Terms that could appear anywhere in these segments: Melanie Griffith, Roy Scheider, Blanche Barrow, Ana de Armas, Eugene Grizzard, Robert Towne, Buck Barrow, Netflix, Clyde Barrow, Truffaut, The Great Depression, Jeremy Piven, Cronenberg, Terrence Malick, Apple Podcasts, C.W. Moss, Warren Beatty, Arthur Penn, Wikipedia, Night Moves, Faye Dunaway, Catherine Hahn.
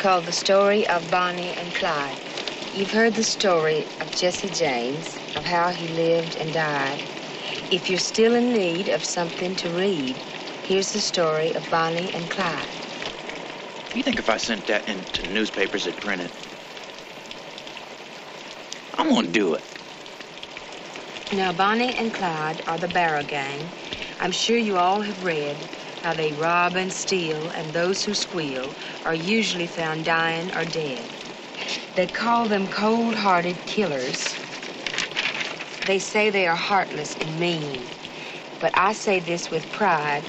called The Story of Bonnie and Clyde. You've heard the story of Jesse James, of how he lived and died. If you're still in need of something to read, here's the story of Bonnie and Clyde. You think if I sent that into newspapers, it'd print it? I'm gonna do it. Now, Bonnie and Clyde are the Barrow gang. I'm sure you all have read how they rob and steal, and those who squeal are usually found dying or dead. They call them cold-hearted killers. They say they are heartless and mean. But I say this with pride,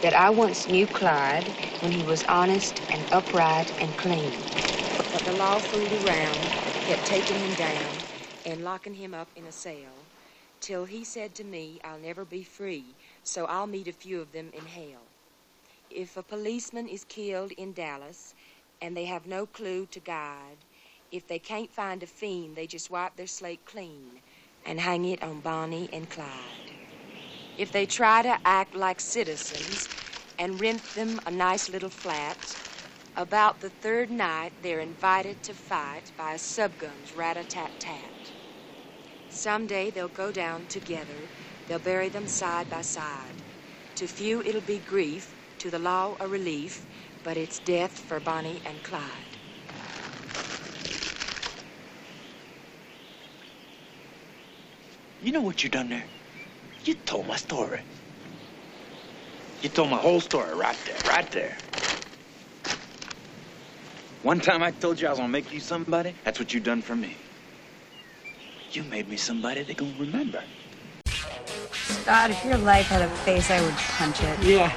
that I once knew Clyde when he was honest and upright and clean. But the law fooled around, kept taking him down and locking him up in a cell, till he said to me, I'll never be free, so I'll meet a few of them in hell. If a policeman is killed in Dallas and they have no clue to guide, if they can't find a fiend, they just wipe their slate clean and hang it on Bonnie and Clyde. If they try to act like citizens and rent them a nice little flat, about the third night they're invited to fight by a subgun's rat-a-tat-tat. Someday they'll go down together. They'll bury them side by side. To few it'll be grief, to the law a relief, but it's death for Bonnie and Clyde. You know what you done there? You told my story. You told my whole story right there. One time I told you I was gonna make you somebody, that's what you done for me. You made me somebody they gonna remember. God, if your life had a face, I would punch it. Yeah.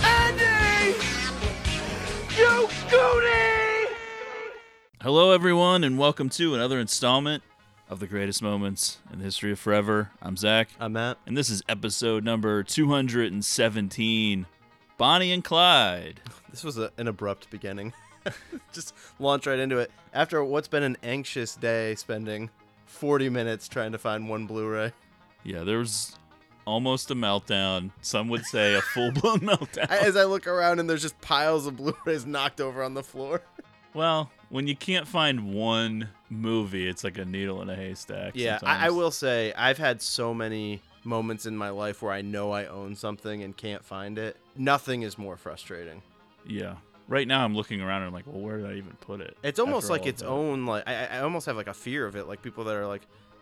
Andy! You goody! Hello, everyone, and welcome to another installment of the greatest moments in the history of forever. I'm Zach. I'm Matt. And this is episode number 217, Bonnie and Clyde. This was an abrupt beginning. Just launch right into it. After what's been an anxious day spending 40 minutes trying to find one Blu-ray. Yeah, there was almost a meltdown. Some would say a full-blown meltdown. As I look around and there's just piles of Blu-rays knocked over on the floor. Well, when you can't find one movie, it's like a needle in a haystack. Yeah, I will say I've had so many moments in my life where I know I own something and can't find it. Nothing is more frustrating. Yeah. Right now I'm looking around and I'm like, well, where did I even put it? It's almost like its own, like, I almost have like a fear of it. Like people that are like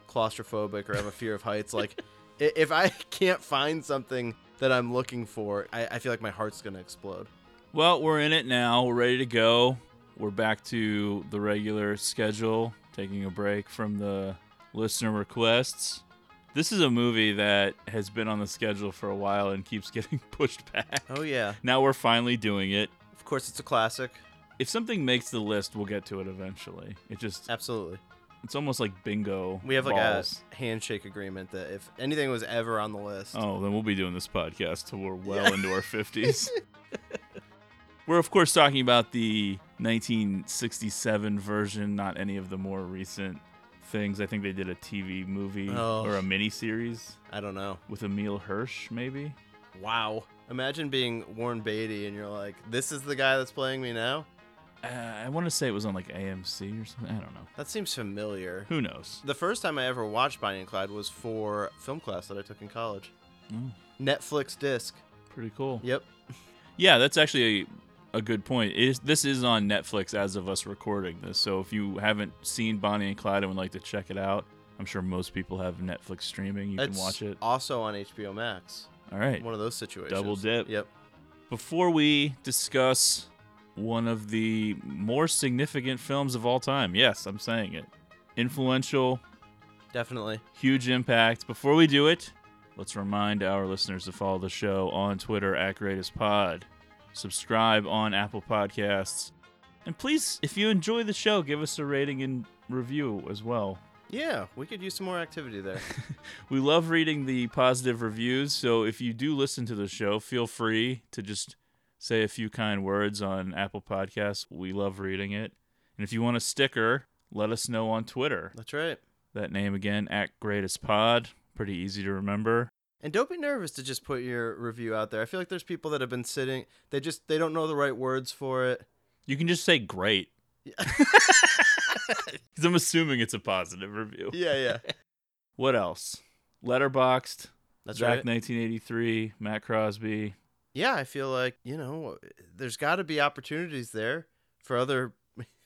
claustrophobic or have a fear of heights. Like if I can't find something that I'm looking for, I feel like my heart's going to explode. Well, we're in it now. We're ready to go. We're back to the regular schedule, taking a break from the listener requests. This is a movie that has been on the schedule for a while and keeps getting pushed back. Oh, yeah. Now we're finally doing it. Of course, it's a classic. If something makes the list, we'll get to it eventually. It just... Absolutely. It's almost like bingo. We have like a handshake agreement that if anything was ever on the list... Oh, then we'll be doing this podcast till we're well into our 50s. We're, of course, talking about the 1967 version, not any of the more recent things. I think they did a TV movie or a miniseries. I don't know. With Emile Hirsch, maybe? Wow. Imagine being Warren Beatty and you're like, this is the guy that's playing me now? I want to say it was on like AMC or something. I don't know. That seems familiar. Who knows? The first time I ever watched Bonnie and Clyde was for film class that I took in college. Mm. Netflix disc. Pretty cool. Yep. Yeah, that's actually a good point. This is on Netflix as of us recording this, so if you haven't seen Bonnie and Clyde and would like to check it out, I'm sure most people have Netflix streaming. You can watch it. Also on HBO Max. All right. One of those situations. Double dip. Yep. Before we discuss one of the more significant films of all time, yes, I'm saying it. Influential. Definitely. Huge impact. Before we do it, Let's remind our listeners to follow the show on Twitter @GreatestPod. Subscribe on Apple Podcasts. And please, if you enjoy the show, give us a rating and review as well. Yeah, we could use some more activity there. We love reading the positive reviews, so if you do listen to the show, feel free to just say a few kind words on Apple Podcasts. We love reading it. And if you want a sticker, let us know on Twitter. That's right. That name again, @GreatestPod. Pretty easy to remember. And don't be nervous to just put your review out there. I feel like there's people that have been sitting, they don't know the right words for it. You can just say great. Because I'm assuming it's a positive review. Yeah. What else? LETTERBOXD. That's right. Zach1983, MattCrosby. Yeah, I feel like, there's got to be opportunities there for other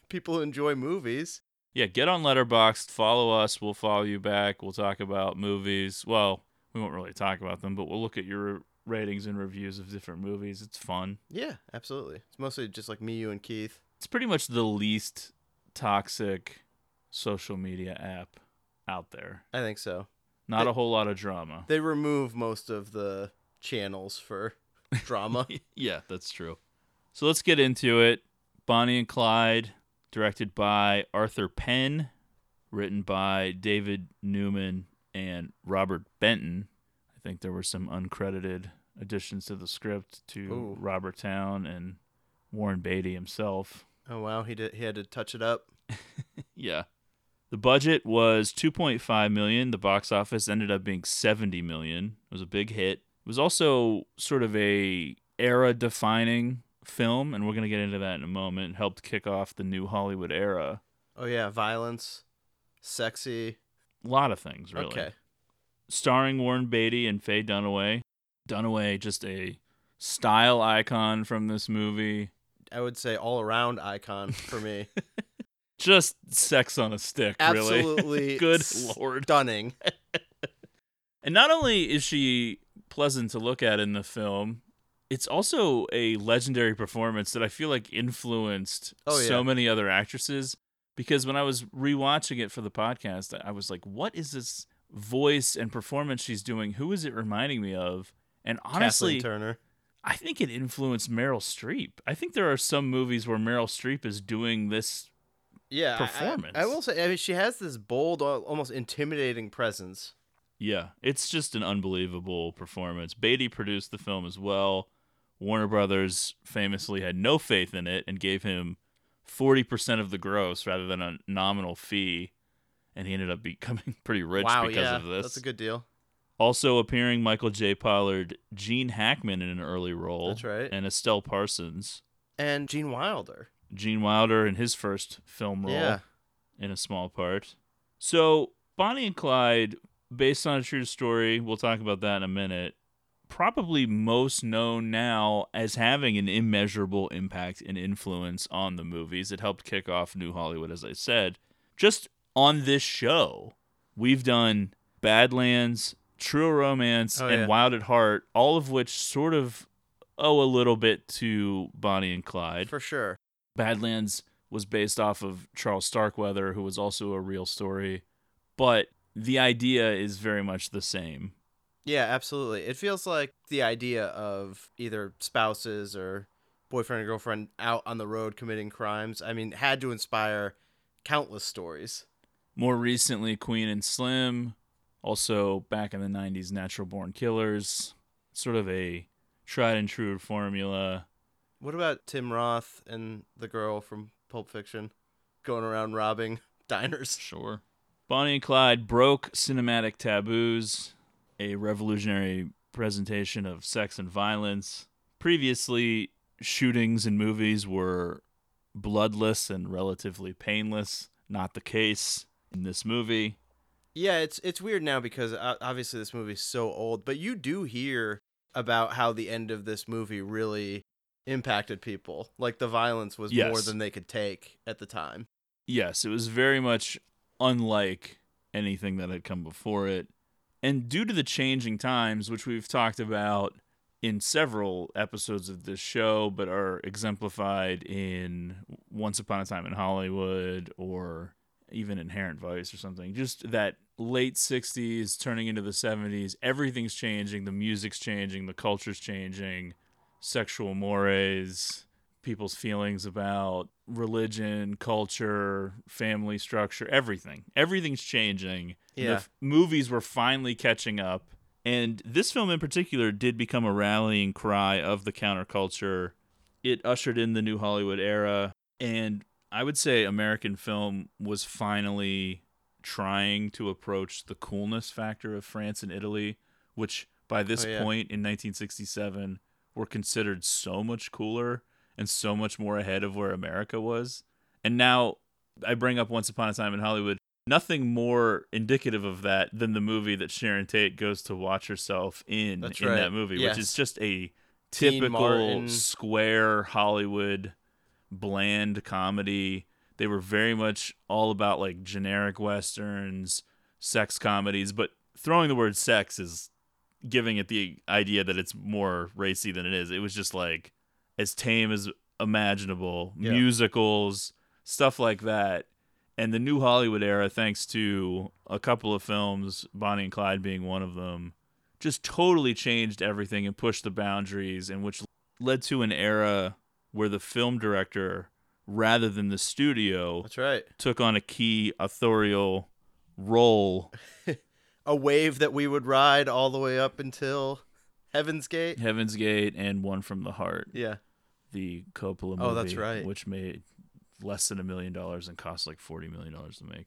people who enjoy movies. Yeah, get on LETTERBOXD, follow us, we'll follow you back, we'll talk about movies. Well, we won't really talk about them, but we'll look at your ratings and reviews of different movies. It's fun. Yeah, absolutely. It's mostly just like me, you, and Keith. It's pretty much the least toxic social media app out there. I think so. Not a whole lot of drama. They remove most of the channels for drama. Yeah, that's true. So let's get into it. Bonnie and Clyde, directed by Arthur Penn, written by David Newman and Robert Benton. I think there were some uncredited additions to the script to Robert Towne and Warren Beatty himself. Oh, wow. He had to touch it up. Yeah. The budget was $2.5 million. The box office ended up being $70 million. It was a big hit. It was also sort of a era-defining film, and we're going to get into that in a moment. It helped kick off the new Hollywood era. Oh, yeah. Violence, sexy. A lot of things, really. Okay. Starring Warren Beatty and Faye Dunaway. Dunaway, just a style icon from this movie. I would say all-around icon for me. Just sex on a stick, really. Absolutely. Good Lord. Stunning. And not only is she pleasant to look at in the film, it's also a legendary performance that I feel like influenced so many other actresses. Because when I was rewatching it for the podcast, I was like, what is this voice and performance she's doing? Who is it reminding me of? And honestly, Kathleen Turner. I think it influenced Meryl Streep. I think there are some movies where Meryl Streep is doing this performance. I will say, she has this bold, almost intimidating presence. Yeah, it's just an unbelievable performance. Beatty produced the film as well. Warner Brothers famously had no faith in it and gave him 40% of the gross rather than a nominal fee, and he ended up becoming pretty rich of this. That's a good deal. Also appearing Michael J. Pollard, Gene Hackman in an early role. That's right. And Estelle Parsons. And Gene Wilder. Gene Wilder in his first film role in a small part. So Bonnie and Clyde, based on a true story, we'll talk about that in a minute, probably most known now as having an immeasurable impact and influence on the movies. It helped kick off New Hollywood, as I said. Just on this show, we've done Badlands, True Romance, and Wild at Heart, all of which sort of owe a little bit to Bonnie and Clyde. For sure. Badlands was based off of Charles Starkweather, who was also a real story, but the idea is very much the same. Yeah, absolutely. It feels like the idea of either spouses or boyfriend and girlfriend out on the road committing crimes, I mean, had to inspire countless stories. More recently, Queen and Slim. Also, back in the 90s, Natural Born Killers. Sort of a tried-and-true formula. What about Tim Roth and the girl from Pulp Fiction going around robbing diners? Sure. Bonnie and Clyde broke cinematic taboos, a revolutionary presentation of sex and violence. Previously, shootings in movies were bloodless and relatively painless. Not the case in this movie. Yeah, it's weird now because obviously this movie's so old, but you do hear about how the end of this movie really impacted people. Like, the violence was more than they could take at the time. Yes, it was very much unlike anything that had come before it. And due to the changing times, which we've talked about in several episodes of this show, but are exemplified in Once Upon a Time in Hollywood or even Inherent Vice or something, just that late 60s turning into the 70s, everything's changing, the music's changing, the culture's changing, sexual mores, people's feelings about religion, culture, family structure, everything. Everything's changing. Yeah. The movies were finally catching up. And this film in particular did become a rallying cry of the counterculture. It ushered in the new Hollywood era. And I would say American film was finally trying to approach the coolness factor of France and Italy, which by this point in 1967 were considered so much cooler and so much more ahead of where America was. And now I bring up Once Upon a Time in Hollywood. Nothing more indicative of that than the movie that Sharon Tate goes to watch herself in. That's right. In that movie, yes. Which is just a typical square Hollywood bland comedy. They were very much all about like generic Westerns, sex comedies, but throwing the word sex is giving it the idea that it's more racy than it is. It was just like as tame as imaginable, musicals, stuff like that. And the new Hollywood era, thanks to a couple of films, Bonnie and Clyde being one of them, just totally changed everything and pushed the boundaries, and which led to an era where the film director, rather than the studio, that's right, took on a key authorial role. A wave that we would ride all the way up until Heaven's Gate. Heaven's Gate and One from the Heart. Yeah. The Coppola movie. Oh, that's right. Which made less than $1 million and cost like $40 million to make.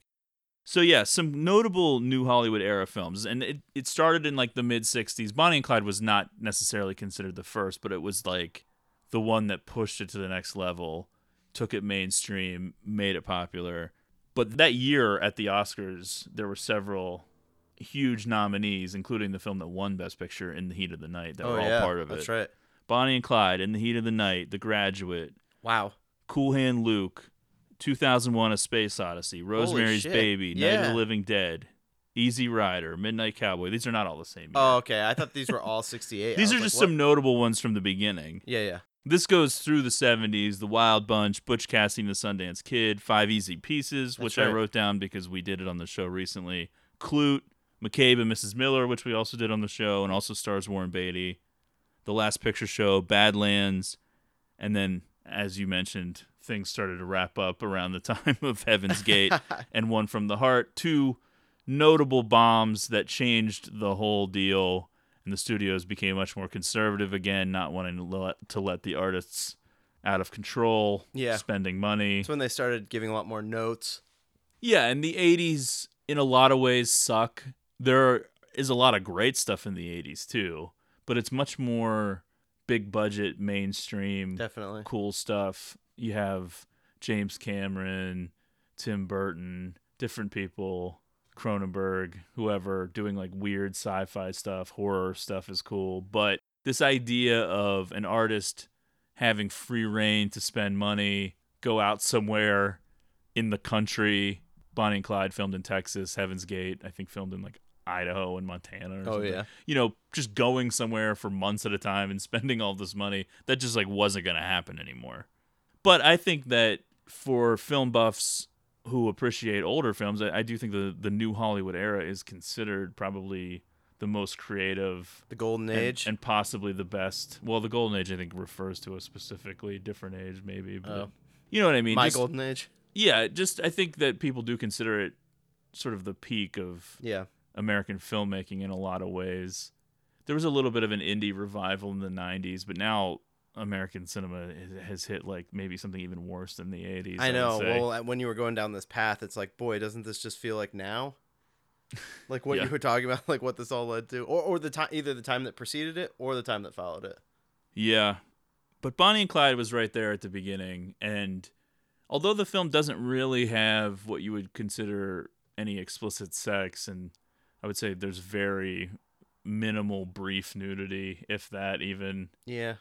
So yeah, some notable new Hollywood era films. And it started in like the mid 60s. Bonnie and Clyde was not necessarily considered the first, but it was like the one that pushed it to the next level, took it mainstream, made it popular. But that year at the Oscars, there were several huge nominees, including the film that won Best Picture, In the Heat of the Night, that were all part of it. That's right. Bonnie and Clyde, In the Heat of the Night, The Graduate. Wow. Cool Hand Luke, 2001 A Space Odyssey, Rosemary's Baby, Night of the Living Dead, Easy Rider, Midnight Cowboy. These are not all the same year. Oh, okay. I thought these were all 68. These are just some notable ones from the beginning. Yeah, yeah. This goes through the 70s, The Wild Bunch, Butch Cassidy and the Sundance Kid, Five Easy Pieces, which I wrote down because we did it on the show recently, Clute, McCabe and Mrs. Miller, which we also did on the show and also stars Warren Beatty, The Last Picture Show, Badlands, and then, as you mentioned, things started to wrap up around the time of Heaven's Gate and One from the Heart. Two notable bombs that changed the whole deal, and the studios became much more conservative again, not wanting to let the artists out of control, spending money. That's when they started giving a lot more notes. Yeah, and the 80s, in a lot of ways, suck. There is a lot of great stuff in the 80s, too, but it's much more big budget, mainstream, definitely cool stuff. You have James Cameron, Tim Burton, different people, Cronenberg, whoever, doing like weird sci-fi stuff. Horror stuff is cool. But this idea of an artist having free reign to spend money, go out somewhere in the country. Bonnie and Clyde filmed in Texas. Heaven's Gate, I think, filmed in like Idaho and Montana or something. You know, just going somewhere for months at a time and spending all this money, that just like wasn't going to happen anymore. But I think that for film buffs who appreciate older films, I do think the new Hollywood era is considered probably the most creative, the golden age, and possibly the best. Well, the golden age I think refers to a specifically different age maybe, but you know what I mean? My golden age. Yeah, just I think that people do consider it sort of the peak of American filmmaking in a lot of ways. There was a little bit of an indie revival in the 90s, but now American cinema has hit like maybe something even worse than the 80s. I know. Well, when you were going down this path, it's like, boy, doesn't this just feel like now? Like what you were talking about, like what this all led to, or the time, either the time that preceded it or the time that followed it. Yeah. But Bonnie and Clyde was right there at the beginning. And although the film doesn't really have what you would consider any explicit sex, and I would say there's very minimal brief nudity, if that even. Yeah,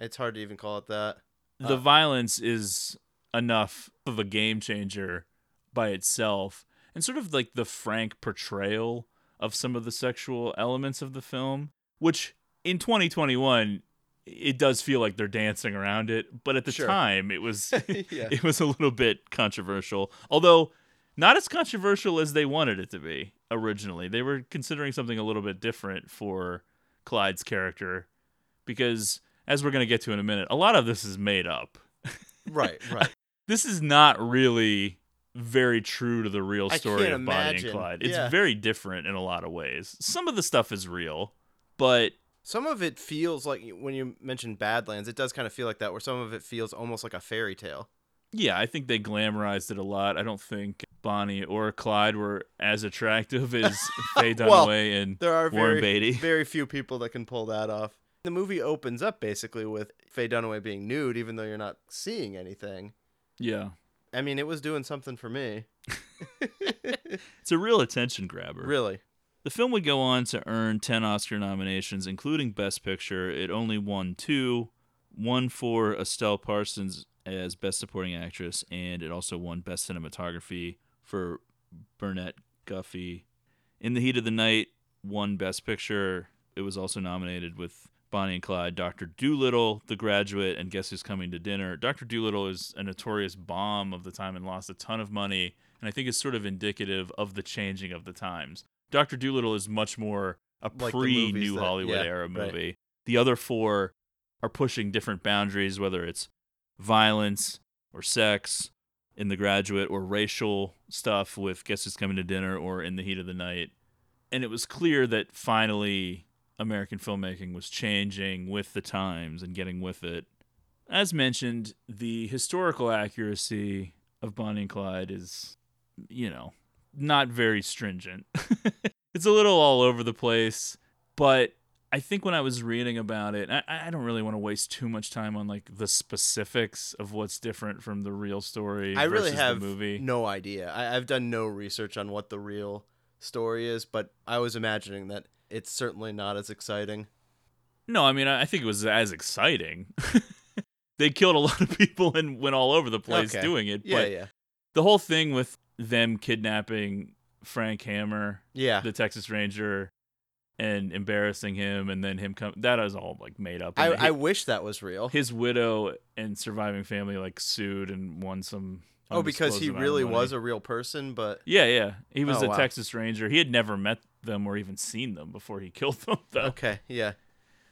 it's hard to even call it that. The violence is enough of a game changer by itself, and sort of like the frank portrayal of some of the sexual elements of the film, which in 2021, it does feel like they're dancing around it, but at the time, it was it was a little bit controversial, although Not as controversial as they wanted it to be originally. They were considering something a little bit different for Clyde's character because, as we're going to get to in a minute, a lot of this is made up. Right, right. This is not really very true to the real story of Bonnie and Clyde. It's very different in a lot of ways. Some of the stuff is real, but... Some of it feels like, when you mentioned Badlands, it does kind of feel like that, where some of it feels almost like a fairy tale. Yeah, I think they glamorized it a lot. I don't think Bonnie or Clyde were as attractive as Faye Dunaway and Warren Beatty. Very few people that can pull that off. The movie opens up basically with Faye Dunaway being nude, even though you're not seeing anything. Yeah. I mean, it was doing something for me. It's a real attention grabber. Really. The film would go on to earn 10 Oscar nominations, including Best Picture. It only won 2, one for Estelle Parsons as Best Supporting Actress, and it also won Best Cinematography for Burnett Guffey. In the Heat of the Night won Best Picture. It was also nominated with Bonnie and Clyde, Dr. Dolittle, The Graduate, and Guess Who's Coming to Dinner. Dr. Dolittle is a notorious bomb of the time and lost a ton of money, and I think it's sort of indicative of the changing of the times. Dr. Dolittle is much more a like pre-New Hollywood era movie. Right. The other four are pushing different boundaries, whether it's violence or sex in The Graduate or racial stuff with Guess Who's Coming to Dinner or In the Heat of the Night. And it was clear that finally American filmmaking was changing with the times and getting with it. As mentioned, the historical accuracy of Bonnie and Clyde is, you know... not very stringent. It's a little all over the place, but I think when I was reading about it, I don't really want to waste too much time on like the specifics of what's different from the real story versus the movie. I really have no idea. I've done no research on what the real story is, but I was imagining that it's certainly not as exciting. No, I mean, I think it was as exciting. They killed a lot of people and went all over the place doing it. Yeah, but the whole thing with them kidnapping Frank Hammer, the Texas Ranger, and embarrassing him, and then him that is all like made up. I wish that was real. His widow and surviving family like sued and won some. Oh, because he really was a real person, but he was a Texas Ranger. He had never met them or even seen them before he killed them, though. Okay, yeah.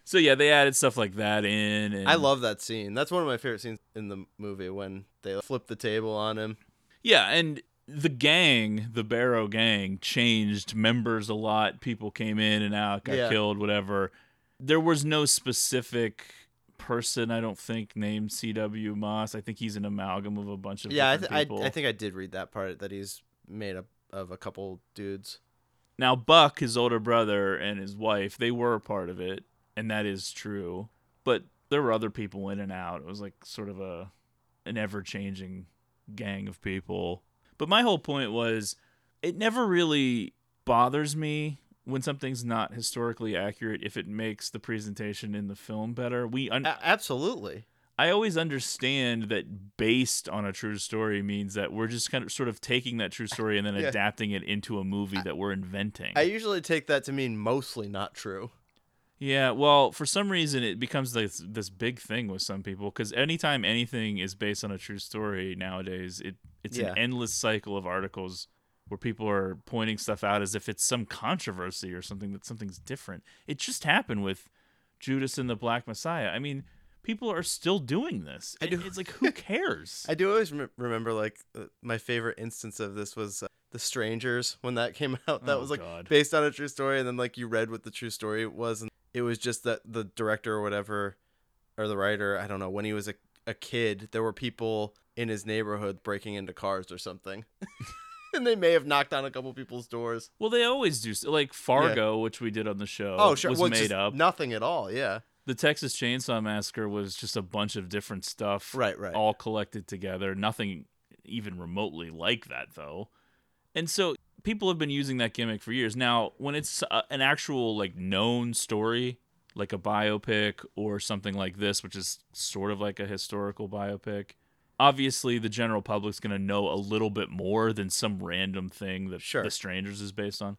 So yeah, they added stuff like that in. And... I love that scene. That's one of my favorite scenes in the movie when they flip the table on him. Yeah, and. The gang, the Barrow gang, changed members a lot. People came in and out, got killed, whatever. There was no specific person, I don't think, named C.W. Moss. I think he's an amalgam of a bunch of different people. I think I did read that part, that he's made up of a couple dudes. Now, Buck, his older brother, and his wife, they were a part of it, and that is true. But there were other people in and out. It was like sort of an ever-changing gang of people. But my whole point was, it never really bothers me when something's not historically accurate if it makes the presentation in the film better. Absolutely. I always understand that based on a true story means that we're just kind of sort of taking that true story and then adapting it into a movie that we're inventing. I usually take that to mean mostly not true. Yeah, well, for some reason, it becomes this big thing with some people, because anytime anything is based on a true story nowadays, it's an endless cycle of articles where people are pointing stuff out as if it's some controversy or something, that something's different. It just happened with Judas and the Black Messiah. I mean, people are still doing this. It's like, who cares? I do always remember, like, my favorite instance of this was... The Strangers, when that came out, that was like based on a true story, and then like you read what the true story was, and it was just that the director or whatever, or the writer, I don't know, when he was a kid, there were people in his neighborhood breaking into cars or something, and they may have knocked on a couple people's doors. Well, they always do, like Fargo, which we did on the show. Oh, sure, was made up, nothing at all. Yeah, the Texas Chainsaw Massacre was just a bunch of different stuff, right, all collected together. Nothing even remotely like that, though. And so people have been using that gimmick for years. Now, when it's an actual like known story, like a biopic or something like this, which is sort of like a historical biopic, obviously the general public's going to know a little bit more than some random thing that The Strangers is based on.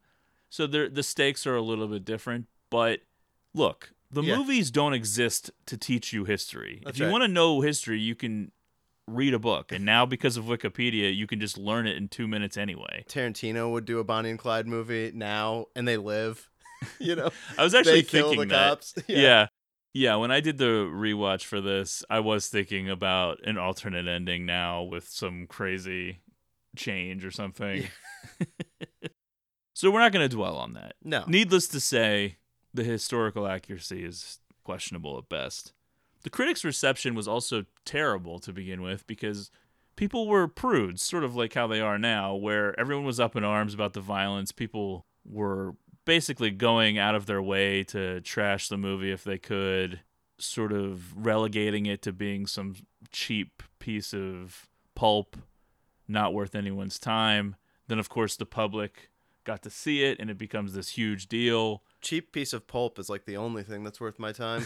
So the stakes are a little bit different. But look, the movies don't exist to teach you history. If you want to know history, you can read a book. And now, because of Wikipedia, you can just learn it in 2 minutes anyway. Tarantino would do a Bonnie and Clyde movie now, and they live. You know, I was actually thinking that. Yeah, when I did the rewatch for this, I was thinking about an alternate ending now with some crazy change or something. Yeah. So we're not going to dwell on that. No. Needless to say, the historical accuracy is questionable at best. The critics' reception was also terrible to begin with because people were prudes, sort of like how they are now, where everyone was up in arms about the violence. People were basically going out of their way to trash the movie if they could, sort of relegating it to being some cheap piece of pulp, not worth anyone's time. Then, of course, the public got to see it, and it becomes this huge deal. Cheap piece of pulp is like the only thing that's worth my time.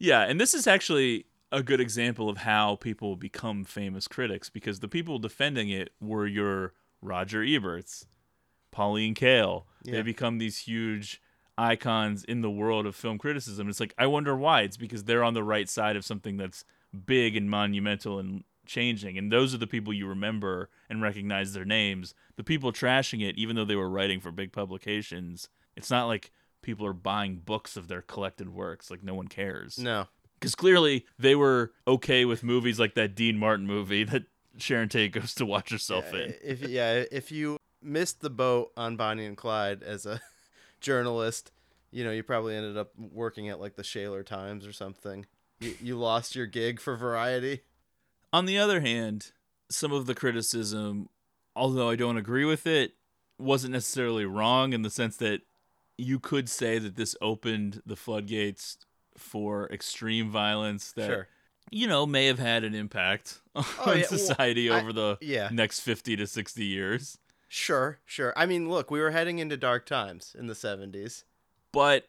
Yeah, and this is actually a good example of how people become famous critics, because the people defending it were your Roger Eberts, Pauline Kael. Yeah. They become these huge icons in the world of film criticism. It's like, I wonder why. It's because they're on the right side of something that's big and monumental and changing. And those are the people you remember and recognize their names. The people trashing it, even though they were writing for big publications, it's not like people are buying books of their collected works. Like, no one cares. No. Because clearly they were okay with movies like that Dean Martin movie that Sharon Tate goes to watch herself in. If you missed the boat on Bonnie and Clyde as a journalist, you know, you probably ended up working at, like, the Shaler Times or something. You lost your gig for Variety. On the other hand, some of the criticism, although I don't agree with it, wasn't necessarily wrong in the sense that you could say that this opened the floodgates for extreme violence that, sure, you know, may have had an impact on society over the next 50 to 60 years. Sure. I mean, look, we were heading into dark times in the 70s. But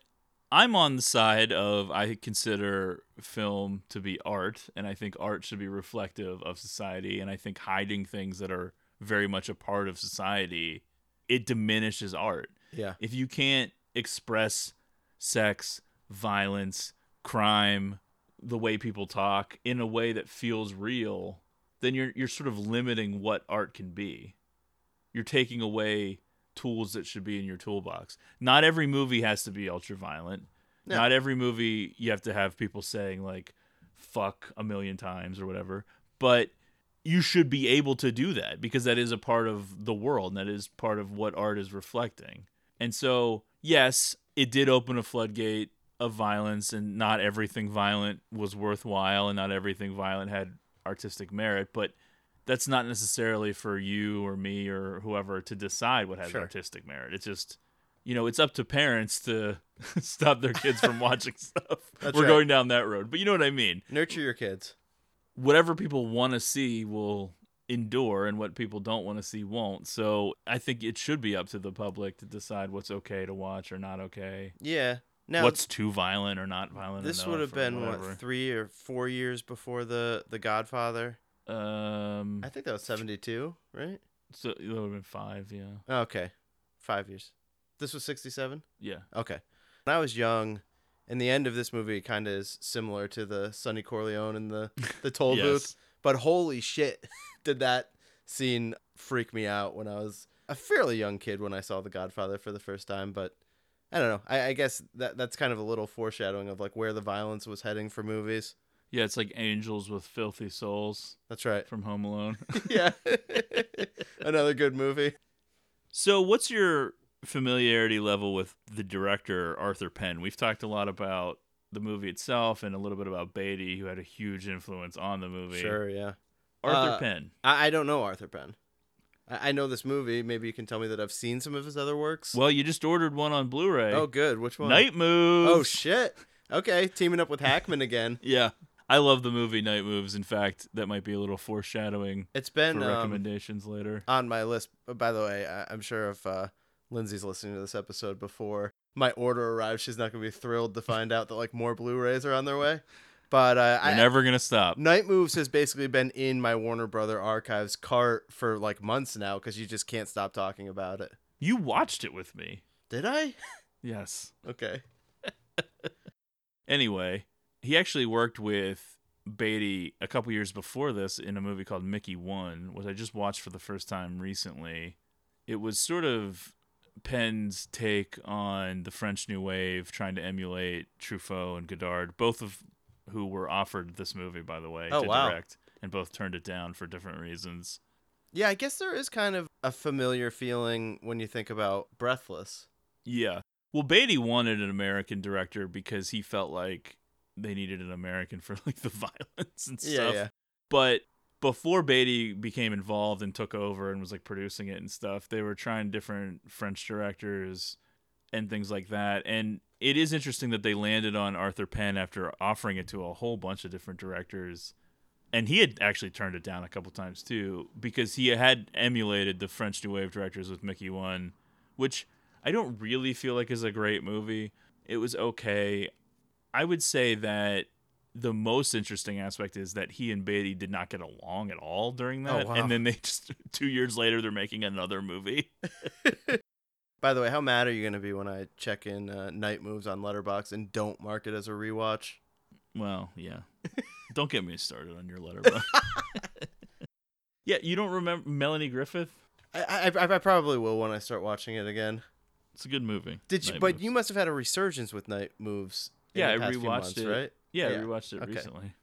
I'm on the side of, I consider film to be art, and I think art should be reflective of society, and I think hiding things that are very much a part of society, it diminishes art. Yeah. If you can't express sex, violence, crime, the way people talk in a way that feels real, then you're sort of limiting what art can be. You're taking away tools that should be in your toolbox. Not every movie has to be ultra violent. No. Not every movie you have to have people saying, like, fuck a million times or whatever. But you should be able to do that because that is a part of the world, and that is part of what art is reflecting. And so, yes, it did open a floodgate of violence, and not everything violent was worthwhile, and not everything violent had artistic merit, but that's not necessarily for you or me or whoever to decide what has, sure, artistic merit. It's just, you know, it's up to parents to stop their kids from watching stuff. That's We're right. going down that road, but you know what I mean. Nurture your kids. Whatever people want to see will endure, and what people don't want to see won't. So I think it should be up to the public to decide what's okay to watch or not okay. Yeah. Now, what's too violent or not violent. This would have been, what, 3 or 4 years before the Godfather? I think that was 72, right? So it would have been 5, yeah. Okay. 5 years. This was 67? Yeah. Okay. When I was young, and the end of this movie kind of is similar to the Sonny Corleone and the toll yes. booth. But holy shit, did that scene freak me out when I was a fairly young kid when I saw The Godfather for the first time. But I don't know. I guess that's kind of a little foreshadowing of, like, where the violence was heading for movies. Yeah, it's like Angels with Filthy Souls. That's right. From Home Alone. Yeah. Another good movie. So what's your familiarity level with the director, Arthur Penn? We've talked a lot about the movie itself and a little bit about Beatty, who had a huge influence on the movie. Sure, yeah. Arthur Penn. I don't know Arthur Penn. I know this movie. Maybe you can tell me that I've seen some of his other works. Well, you just ordered one on Blu-ray. Oh, good. Which one? Night Moves. Oh, shit. Okay, teaming up with Hackman again. Yeah. I love the movie Night Moves. In fact, that might be a little foreshadowing. It's been for recommendations later on my list. By the way, I'm sure if Lindsay's listening to this episode before my order arrives, she's not going to be thrilled to find out that, like, more Blu-rays are on their way. But I'm never going to stop. Night Moves has basically been in my Warner Brother Archives cart for, like, months now because you just can't stop talking about it. You watched it with me. Did I? Yes. Okay. Anyway. He actually worked with Beatty a couple years before this in a movie called Mickey 1, which I just watched for the first time recently. It was sort of Penn's take on the French New Wave, trying to emulate Truffaut and Godard, both of who were offered this movie, by the way, direct, and both turned it down for different reasons. Yeah, I guess there is kind of a familiar feeling when you think about Breathless. Yeah. Well, Beatty wanted an American director because he felt like they needed an American for like the violence and stuff. Yeah. But before Beatty became involved and took over and was like producing it and stuff, they were trying different French directors and things like that. And it is interesting that they landed on Arthur Penn after offering it to a whole bunch of different directors. And he had actually turned it down a couple times too, because he had emulated the French New Wave directors with Mickey 1, which I don't really feel like is a great movie. It was okay. I would say that the most interesting aspect is that he and Beatty did not get along at all during that. Oh, wow. And then they just, 2 years later, they're making another movie. By the way, how mad are you going to be when I check in Night Moves on LETTERBOXD and don't mark it as a rewatch? Well, yeah. Don't get me started on your LETTERBOXD. Yeah, you don't remember Melanie Griffith? I probably will when I start watching it again. It's a good movie. Did you? Night But Moves. You must have had a resurgence with Night Moves. Yeah, I rewatched it. Right? Yeah, I rewatched it recently.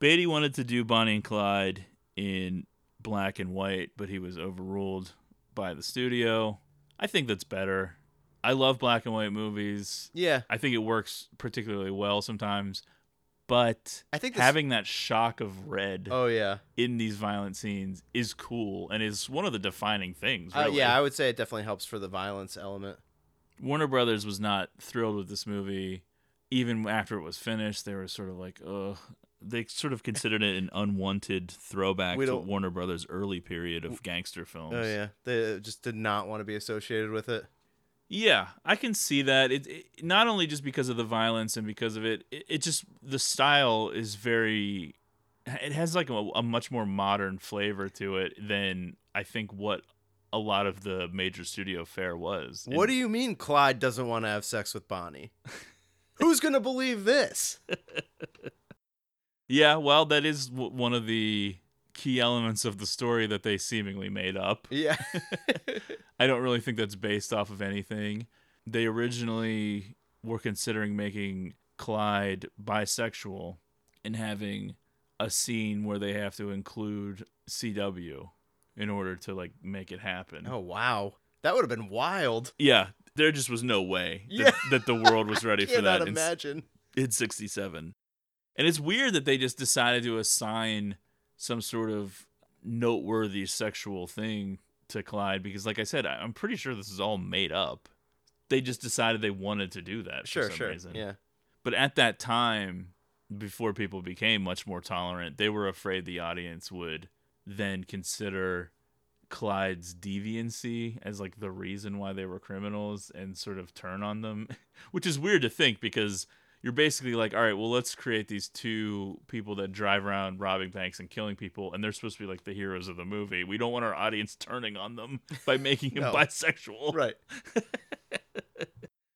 Beatty wanted to do Bonnie and Clyde in black and white, but he was overruled by the studio. I think that's better. I love black and white movies. Yeah. I think it works particularly well sometimes. But I think having that shock of red in these violent scenes is cool and is one of the defining things. Really. Yeah, I would say it definitely helps for the violence element. Warner Brothers was not thrilled with this movie. Even after it was finished, they were sort of like, ugh. They sort of considered it an unwanted throwback to Warner Brothers' early period of gangster films. Oh, yeah. They just did not want to be associated with it. Yeah, I can see that. It not only just because of the violence and because of it just, the style is very, it has like a much more modern flavor to it than I think what a lot of the major studio fare was. And what do you mean Clyde doesn't want to have sex with Bonnie? Who's going to believe this? Yeah, well, that is one of the key elements of the story that they seemingly made up. Yeah. I don't really think that's based off of anything. They originally were considering making Clyde bisexual and having a scene where they have to include C.W. in order to like make it happen. Oh, wow. That would have been wild. Yeah. There just was no way that the world was ready for that. I cannot imagine. In 1967. And it's weird that they just decided to assign some sort of noteworthy sexual thing to Clyde because, like I said, I'm pretty sure this is all made up. They just decided they wanted to do that for some reason. Yeah. But at that time, before people became much more tolerant, they were afraid the audience would then consider Clyde's deviancy as like the reason why they were criminals and sort of turn on them, which is weird to think because you're basically like, all right, well, let's create these two people that drive around robbing banks and killing people, and they're supposed to be like the heroes of the movie. We don't want our audience turning on them by making him bisexual. Right.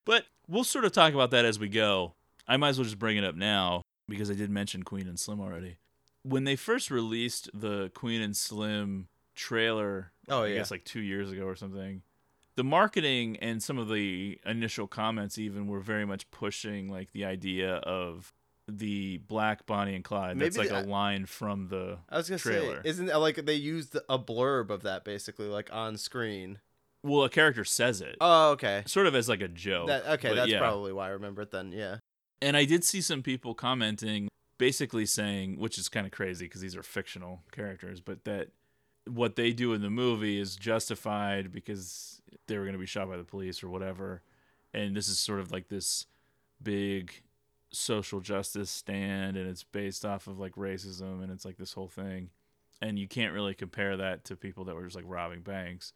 But we'll sort of talk about that as we go. I might as well just bring it up now because I did mention Queen and Slim already. When they first released the Queen and Slim trailer, I guess like 2 years ago or something, the marketing and some of the initial comments even were very much pushing like the idea of the black Bonnie and Clyde. Maybe that's like a line from the trailer. I was gonna say, isn't that like they used a blurb of that basically like on screen? Well, a character says it. Oh, okay. Sort of as like a joke. That's probably why I remember it then. Yeah. And I did see some people commenting, basically saying, which is kind of crazy because these are fictional characters, but that what they do in the movie is justified because they were going to be shot by the police or whatever. And this is sort of like this big social justice stand, and it's based off of like racism, and it's like this whole thing. And you can't really compare that to people that were just like robbing banks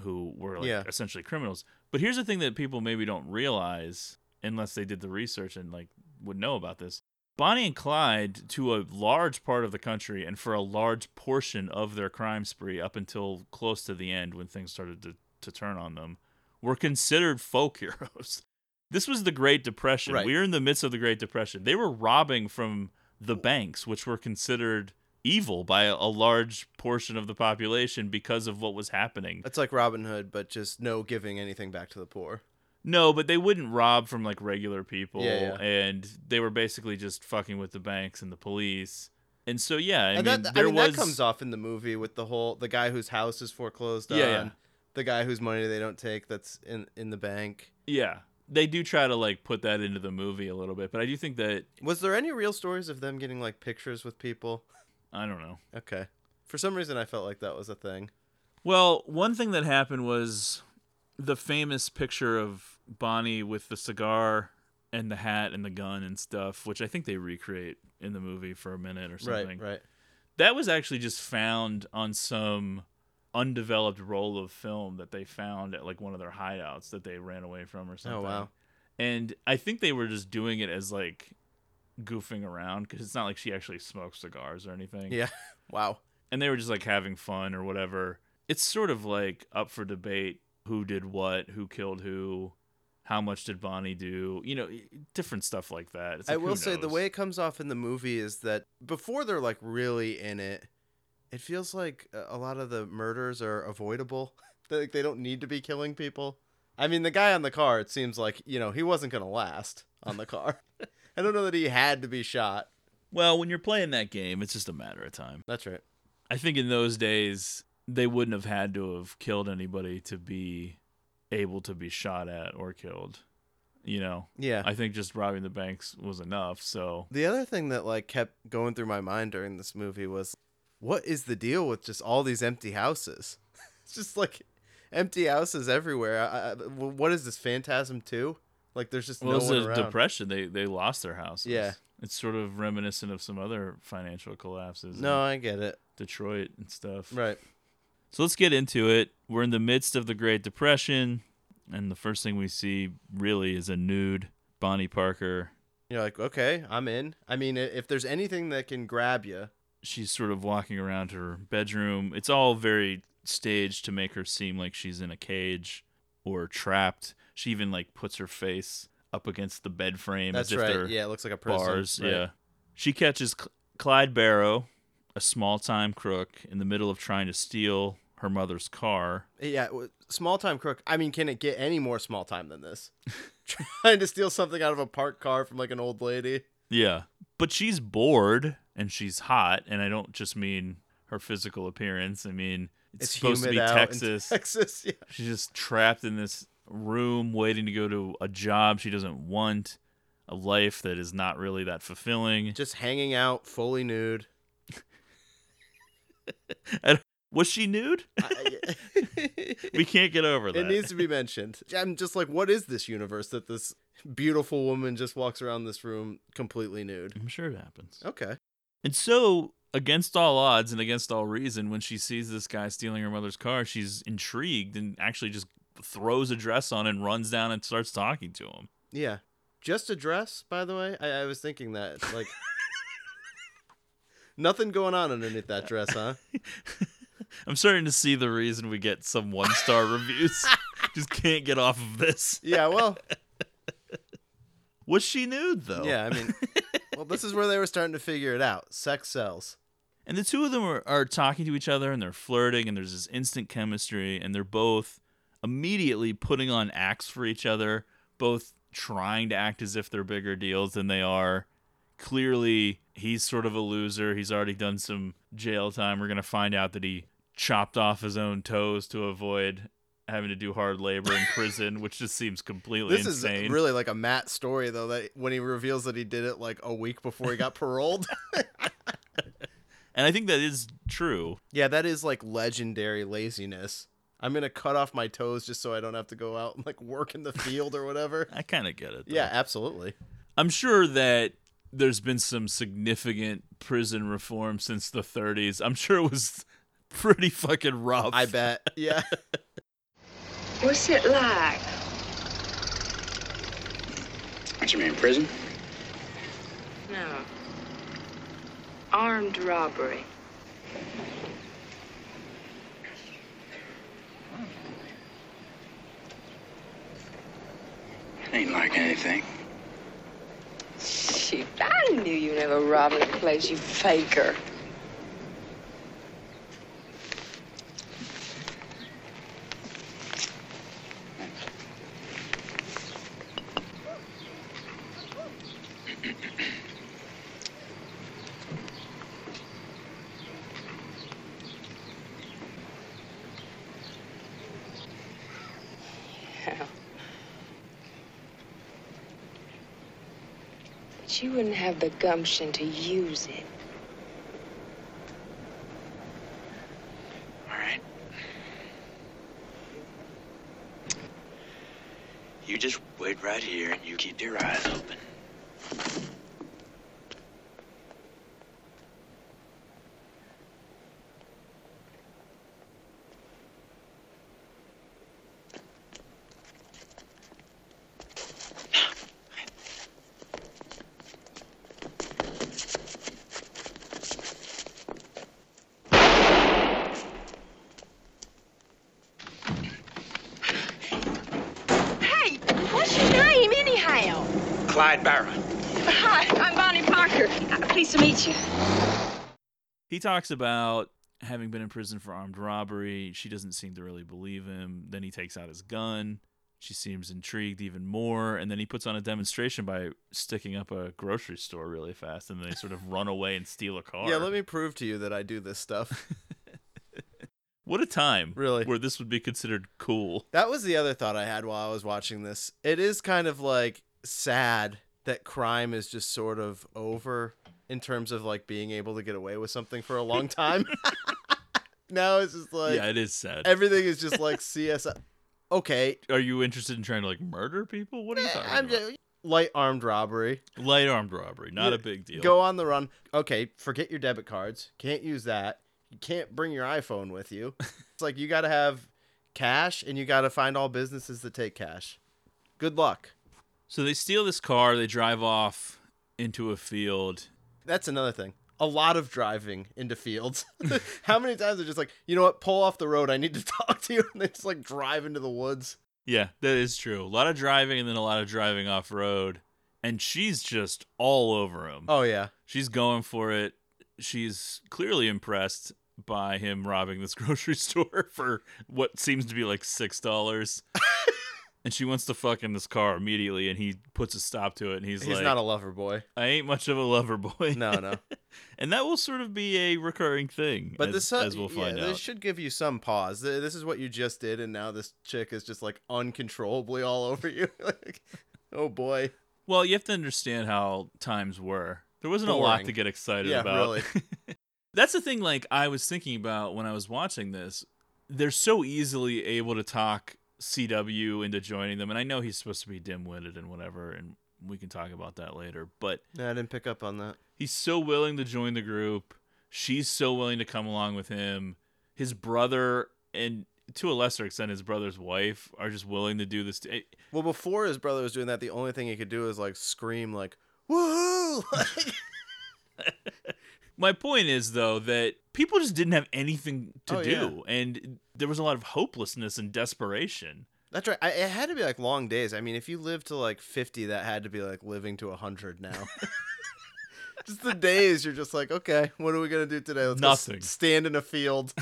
who were like essentially criminals. But here's the thing that people maybe don't realize unless they did the research and like would know about this. Bonnie and Clyde, to a large part of the country and for a large portion of their crime spree up until close to the end when things started to turn on them, were considered folk heroes. This was the Great Depression. Right. We were in the midst of the Great Depression. They were robbing from the banks, which were considered evil by a large portion of the population because of what was happening. It's like Robin Hood, but just no giving anything back to the poor. No, but they wouldn't rob from like regular people, and they were basically just fucking with the banks and the police. And so that comes off in the movie with the guy whose house is foreclosed on, the guy whose money they don't take that's in the bank. Yeah. They do try to like put that into the movie a little bit, but I do think that... Was there any real stories of them getting like pictures with people? I don't know. Okay. For some reason, I felt like that was a thing. Well, one thing that happened was the famous picture of Bonnie with the cigar and the hat and the gun and stuff, which I think they recreate in the movie for a minute or something. Right. That was actually just found on some undeveloped roll of film that they found at like one of their hideouts that they ran away from or something. Oh, wow. And I think they were just doing it as like goofing around, because it's not like she actually smokes cigars or anything. Yeah. Wow. And they were just like having fun or whatever. It's sort of like up for debate who did what, who killed who, how much did Bonnie do, you know, different stuff like that. It's like, I will say the way it comes off in the movie is that before they're like really in it, it feels like a lot of the murders are avoidable. Like they don't need to be killing people. I mean, the guy on the car, it seems like, you know, he wasn't going to last on the car. I don't know that he had to be shot. Well, when you're playing that game, it's just a matter of time. That's right. I think in those days, they wouldn't have had to have killed anybody to be able to be shot at or killed. You know? Yeah. I think just robbing the banks was enough, so... The other thing that, like, kept going through my mind during this movie was, what is the deal with just all these empty houses? It's just, like, empty houses everywhere. What is this, Phantasm 2? Like, there's just no one around. It was a depression. They lost their houses. Yeah. It's sort of reminiscent of some other financial collapses. No, I get it. Detroit and stuff. Right. So let's get into it. We're in the midst of the Great Depression, and the first thing we see really is a nude Bonnie Parker. You're like, okay, I'm in. I mean, if there's anything that can grab you. She's sort of walking around her bedroom. It's all very staged to make her seem like she's in a cage or trapped. She even like puts her face up against the bed frame. That's as if right. Yeah, it looks like a person. Bars. Right. Yeah. She catches Clyde Barrow, a small-time crook, in the middle of trying to steal her mother's car. Yeah, small-time crook. I mean, can it get any more small-time than this? Trying to steal something out of a parked car from, like, an old lady. Yeah, but she's bored, and she's hot, and I don't just mean her physical appearance. I mean, it's supposed to be Texas. Yeah. She's just trapped in this room waiting to go to a job she doesn't want, a life that is not really that fulfilling. Just hanging out, fully nude. Was she nude? We can't get over that. It needs to be mentioned. I'm just like, what is this universe that this beautiful woman just walks around this room completely nude? I'm sure it happens. Okay. And so, against all odds and against all reason, when she sees this guy stealing her mother's car, she's intrigued and actually just throws a dress on and runs down and starts talking to him. Yeah. Just a dress, by the way? I was thinking that. It's like... Nothing going on underneath that dress, huh? I'm starting to see the reason we get some one-star reviews. Just can't get off of this. Yeah, well. Was she nude, though? Yeah, I mean, well, this is where they were starting to figure it out. Sex sells. And the two of them are talking to each other, and they're flirting, and there's this instant chemistry, and they're both immediately putting on acts for each other, both trying to act as if they're bigger deals than they are. Clearly, he's sort of a loser. He's already done some jail time. We're going to find out that he chopped off his own toes to avoid having to do hard labor in prison, which just seems completely insane. This is really like a Matt story, though, that when he reveals that he did it like a week before he got paroled. And I think that is true. Yeah, that is like legendary laziness. I'm going to cut off my toes just so I don't have to go out and like work in the field or whatever. I kind of get it, though. Yeah, absolutely. I'm sure that there's been some significant prison reform since the 30s. I'm sure it was pretty fucking rough. I bet. Yeah. What's it like? What you mean, prison? No. Armed robbery. Ain't like anything. I knew you never robbed me. place, you faker. You wouldn't have the gumption to use it. All right. You just wait right here and you keep your eyes open. Clyde Barrow. Hi, I'm Bonnie Parker. Pleased to meet you. He talks about having been in prison for armed robbery. She doesn't seem to really believe him. Then he takes out his gun. She seems intrigued even more. And then he puts on a demonstration by sticking up a grocery store really fast. And then they sort of run away and steal a car. Yeah, let me prove to you that I do this stuff. What a time, really, where this would be considered cool. That was the other thought I had while I was watching this. It is kind of like sad that crime is just sort of over in terms of like being able to get away with something for a long time. Now it's just like, yeah, it is sad. Everything is just like CSI. Okay, are you interested in trying to like murder people? What are you talking about? Light armed robbery, not a big deal. Go on the run. Okay, forget your debit cards. Can't use that. You can't bring your iPhone with you. It's like you got to have cash, and you got to find all businesses that take cash. Good luck. So they steal this car, they drive off into a field. That's another thing. A lot of driving into fields. How many times they're just like, you know what, pull off the road, I need to talk to you, and they just like drive into the woods. Yeah, that is true. A lot of driving and then a lot of driving off-road. And she's just all over him. Oh, yeah. She's going for it. She's clearly impressed by him robbing this grocery store for what seems to be like $6. And she wants to fuck in this car immediately, and he puts a stop to it, and he's like... He's not a lover boy. I ain't much of a lover boy. No. And that will sort of be a recurring thing, but as we'll find out. This should give you some pause. This is what you just did, and now this chick is just, like, uncontrollably all over you. Like, oh, boy. Well, you have to understand how times were. There wasn't a lot to get excited about. Yeah, really. That's the thing, like, I was thinking about when I was watching this. They're so easily able to talk CW into joining them, and I know he's supposed to be dim-witted and whatever, and we can talk about that later, but yeah, I didn't pick up on that. He's so willing to join the group. She's so willing to come along with him. His brother, and to a lesser extent his brother's wife, are just willing to do this. Well, before his brother was doing that, the only thing he could do is like scream like woohoo. My point is, though, that people just didn't have anything to do, and there was a lot of hopelessness and desperation. That's right. It had to be, like, long days. I mean, if you lived to, like, 50, that had to be, like, living to 100 now. Just the days you're just like, okay, what are we going to do today? Let's Nothing. Go stand in a field.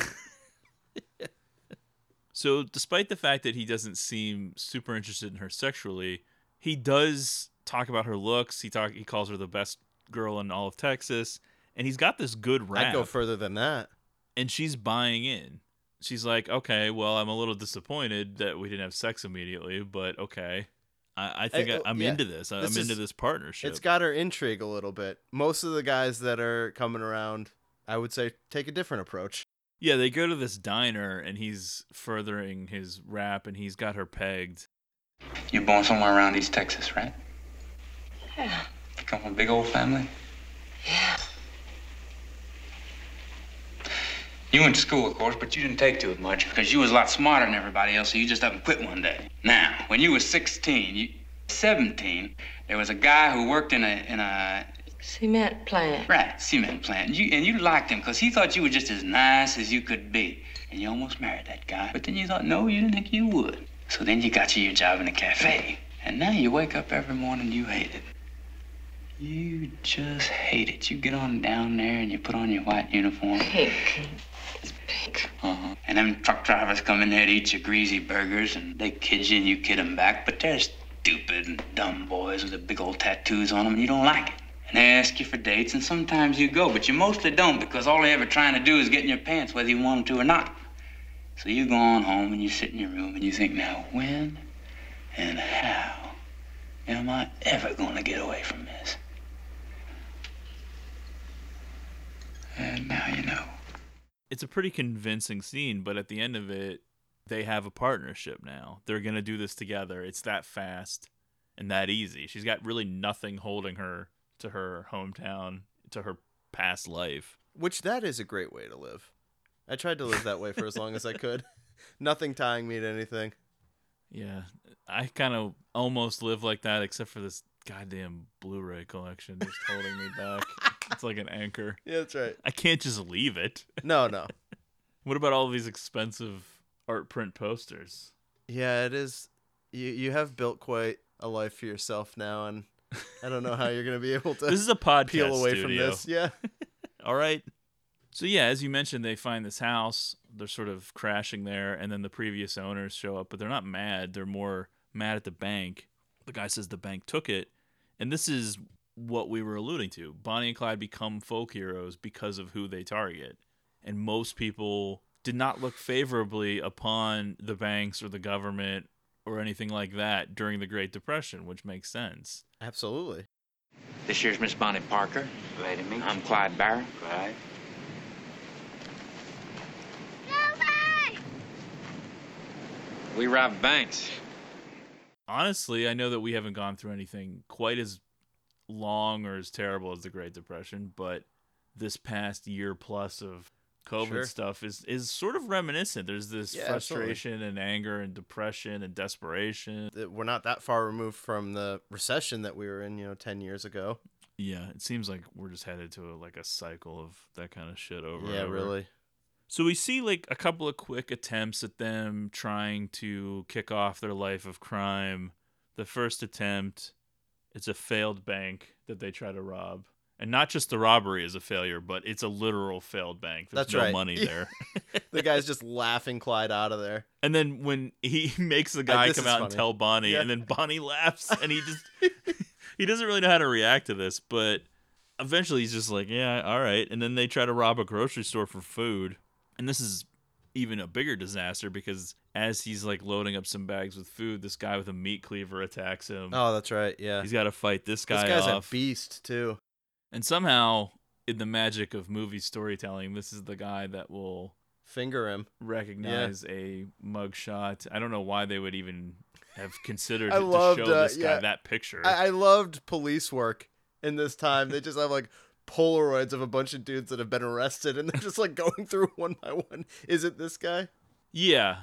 So despite the fact that he doesn't seem super interested in her sexually, he does talk about her looks. He calls her the best girl in all of Texas. And he's got this good rap. I'd go further than that. And she's buying in. She's like, okay, well, I'm a little disappointed that we didn't have sex immediately, but okay. I think I'm into this. I'm into this partnership. It's got her intrigue a little bit. Most of the guys that are coming around, I would say, take a different approach. Yeah, they go to this diner, and he's furthering his rap, and he's got her pegged. You're born somewhere around East Texas, right? Yeah. You come from a big old family? Yeah. You went to school, of course, but you didn't take to it much because you was a lot smarter than everybody else, so you just up and quit one day. Now, when you was 17, there was a guy who worked in a cement plant. Right, cement plant. And you liked him because he thought you were just as nice as you could be. And you almost married that guy. But then you thought, no, you didn't think you would. So then you got your job in a cafe. And now you wake up every morning you hate it. You just hate it. You get on down there and you put on your white uniform. Pink. It's pink. Uh-huh. And them truck drivers come in there to eat your greasy burgers, and they kid you and you kid them back. But they're stupid and dumb boys with the big old tattoos on them, and you don't like it. And they ask you for dates, and sometimes you go, but you mostly don't, because all they're ever trying to do is get in your pants, whether you want them to or not. So you go on home, and you sit in your room, and you think, now, when and how am I ever going to get away from this? And now you know. It's a pretty convincing scene, but at the end of it, they have a partnership now. They're going to do this together. It's that fast and that easy. She's got really nothing holding her to her hometown, to her past life. Which, that is a great way to live. I tried to live that way for as long as I could. Nothing tying me to anything. Yeah, I kind of almost live like that, except for this goddamn Blu-ray collection just holding me back. It's like an anchor. Yeah, that's right. I can't just leave it. No. What about all these expensive art print posters? Yeah, it is. You have built quite a life for yourself now, and I don't know how you're going to be able to this is a podcast peel away studio. From this. Yeah. All right. So, yeah, as you mentioned, they find this house. They're sort of crashing there, and then the previous owners show up, but they're not mad. They're more mad at the bank. The guy says the bank took it, and this is what we were alluding to. Bonnie and Clyde become folk heroes because of who they target, and most people did not look favorably upon the banks or the government or anything like that during the Great Depression, which makes sense. Absolutely. This year's Miss Bonnie Parker. Glad to meet you. I'm Clyde Barrow. Clyde. Nobody! We rob banks. Honestly, I know that we haven't gone through anything quite as long or as terrible as the Great Depression, but this past year plus of COVID stuff is sort of reminiscent. There's this frustration and anger and depression and desperation. We're not that far removed from the recession that we were in, 10 years ago. Yeah, it seems like we're just headed to a cycle of that kind of shit over and over. Yeah, really. So we see a couple of quick attempts at them trying to kick off their life of crime. The first attempt, it's a failed bank that they try to rob. And not just the robbery is a failure, but it's a literal failed bank. There's no money there. The guy's just laughing Clyde out of there. And then when he makes the guy come out and tell Bonnie, and then Bonnie laughs, and he just he doesn't really know how to react to this, but eventually he's just like, yeah, all right. And then they try to rob a grocery store for food. And this is even a bigger disaster because as he's loading up some bags with food, this guy with a meat cleaver attacks him. Oh, that's right. Yeah. He's got to fight this guy off. This guy's a beast too. And somehow, in the magic of movie storytelling, this is the guy that will finger him, recognize a mugshot. I don't know why they would even have considered to show this guy that picture. I loved police work in this time. They just have Polaroids of a bunch of dudes that have been arrested, and they're just going through one by one. Is it this guy? Yeah.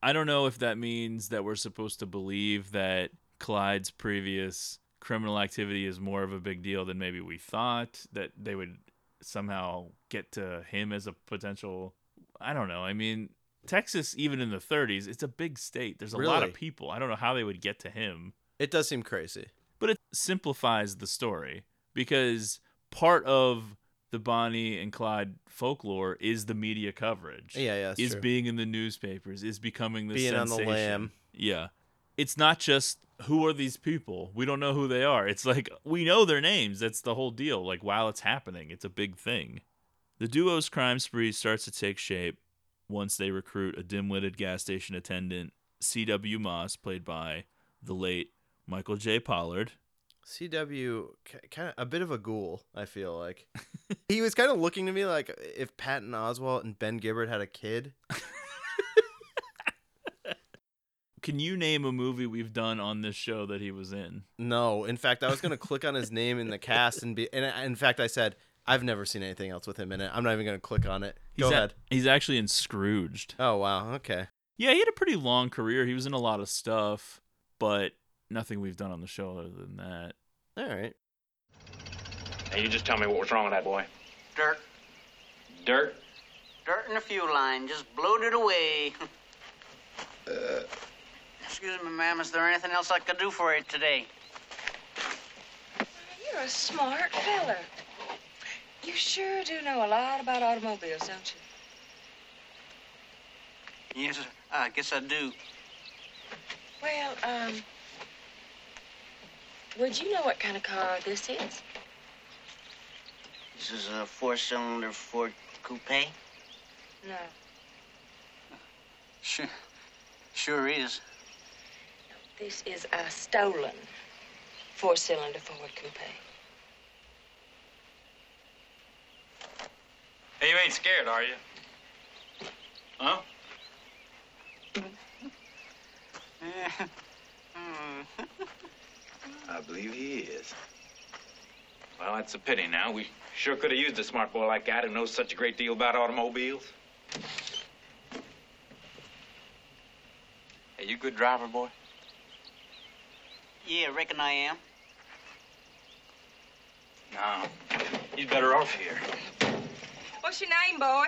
I don't know if that means that we're supposed to believe that Clyde's previous criminal activity is more of a big deal than maybe we thought, that they would somehow get to him as a potential. I don't know. I mean, Texas, even in the 30s, it's a big state. There's a lot of people. I don't know how they would get to him. It does seem crazy. But it simplifies the story because part of the Bonnie and Clyde folklore is the media coverage. Yeah, that's true. Being in the newspapers, is becoming the sensation. Being on the lam. Yeah. It's not just, who are these people? We don't know who they are. It's we know their names. That's the whole deal. While it's happening, it's a big thing. The duo's crime spree starts to take shape once they recruit a dim-witted gas station attendant, C.W. Moss, played by the late Michael J. Pollard. C.W., kind of a bit of a ghoul, I feel like. He was kind of looking to me like if Patton Oswalt and Ben Gibbard had a kid. Can you name a movie we've done on this show that he was in? No. In fact, I was going to click on his name in the cast in fact, I said, I've never seen anything else with him in it. I'm not even going to click on it. Go ahead. He's actually in Scrooged. Oh, wow. Okay. Yeah, he had a pretty long career. He was in a lot of stuff, but nothing we've done on the show other than that. All right. Hey, you just tell me what was wrong with that boy. Dirt. Dirt? Dirt in the fuel line. Just blowed it away. Excuse me, ma'am. Is there anything else I could do for you today? You're a smart feller. You sure do know a lot about automobiles, don't you? Yes, I guess I do. Well, would you know what kind of car this is? This is a four-cylinder Ford coupe? No. Sure is. This is a stolen four-cylinder Ford coupe. Hey, you ain't scared, are you? Huh? I believe he is. Well, that's a pity now. We sure could have used a smart boy like that who knows such a great deal about automobiles. Hey, you a good driver, boy? Yeah, I reckon I am. No, you'd better off here. What's your name, boy?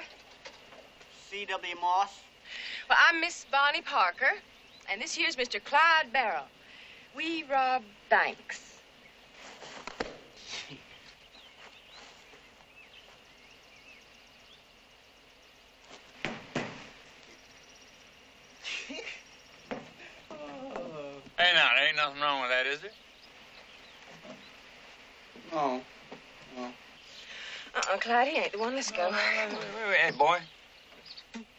C.W. Moss. Well, I'm Miss Bonnie Parker, and this here's Mr. Clyde Barrow. We rob banks. Hey, now, there ain't nothing wrong with that, is there? No. No. Clyde, he ain't the one. Let's go. Wait. Hey, boy.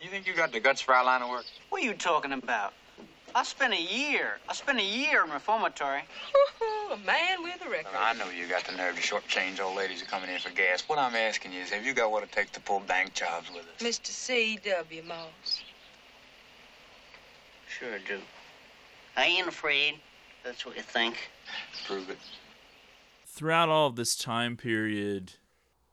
You think you got the guts for our line of work? What are you talking about? I spent a year in reformatory. A man with a record. Well, I know you got the nerve to shortchange old ladies who are coming in for gas. What I'm asking you is, have you got what it takes to pull bank jobs with us? Mr. C.W. Moss. Sure do. I ain't afraid. That's what you think. Prove it. Throughout all of this time period,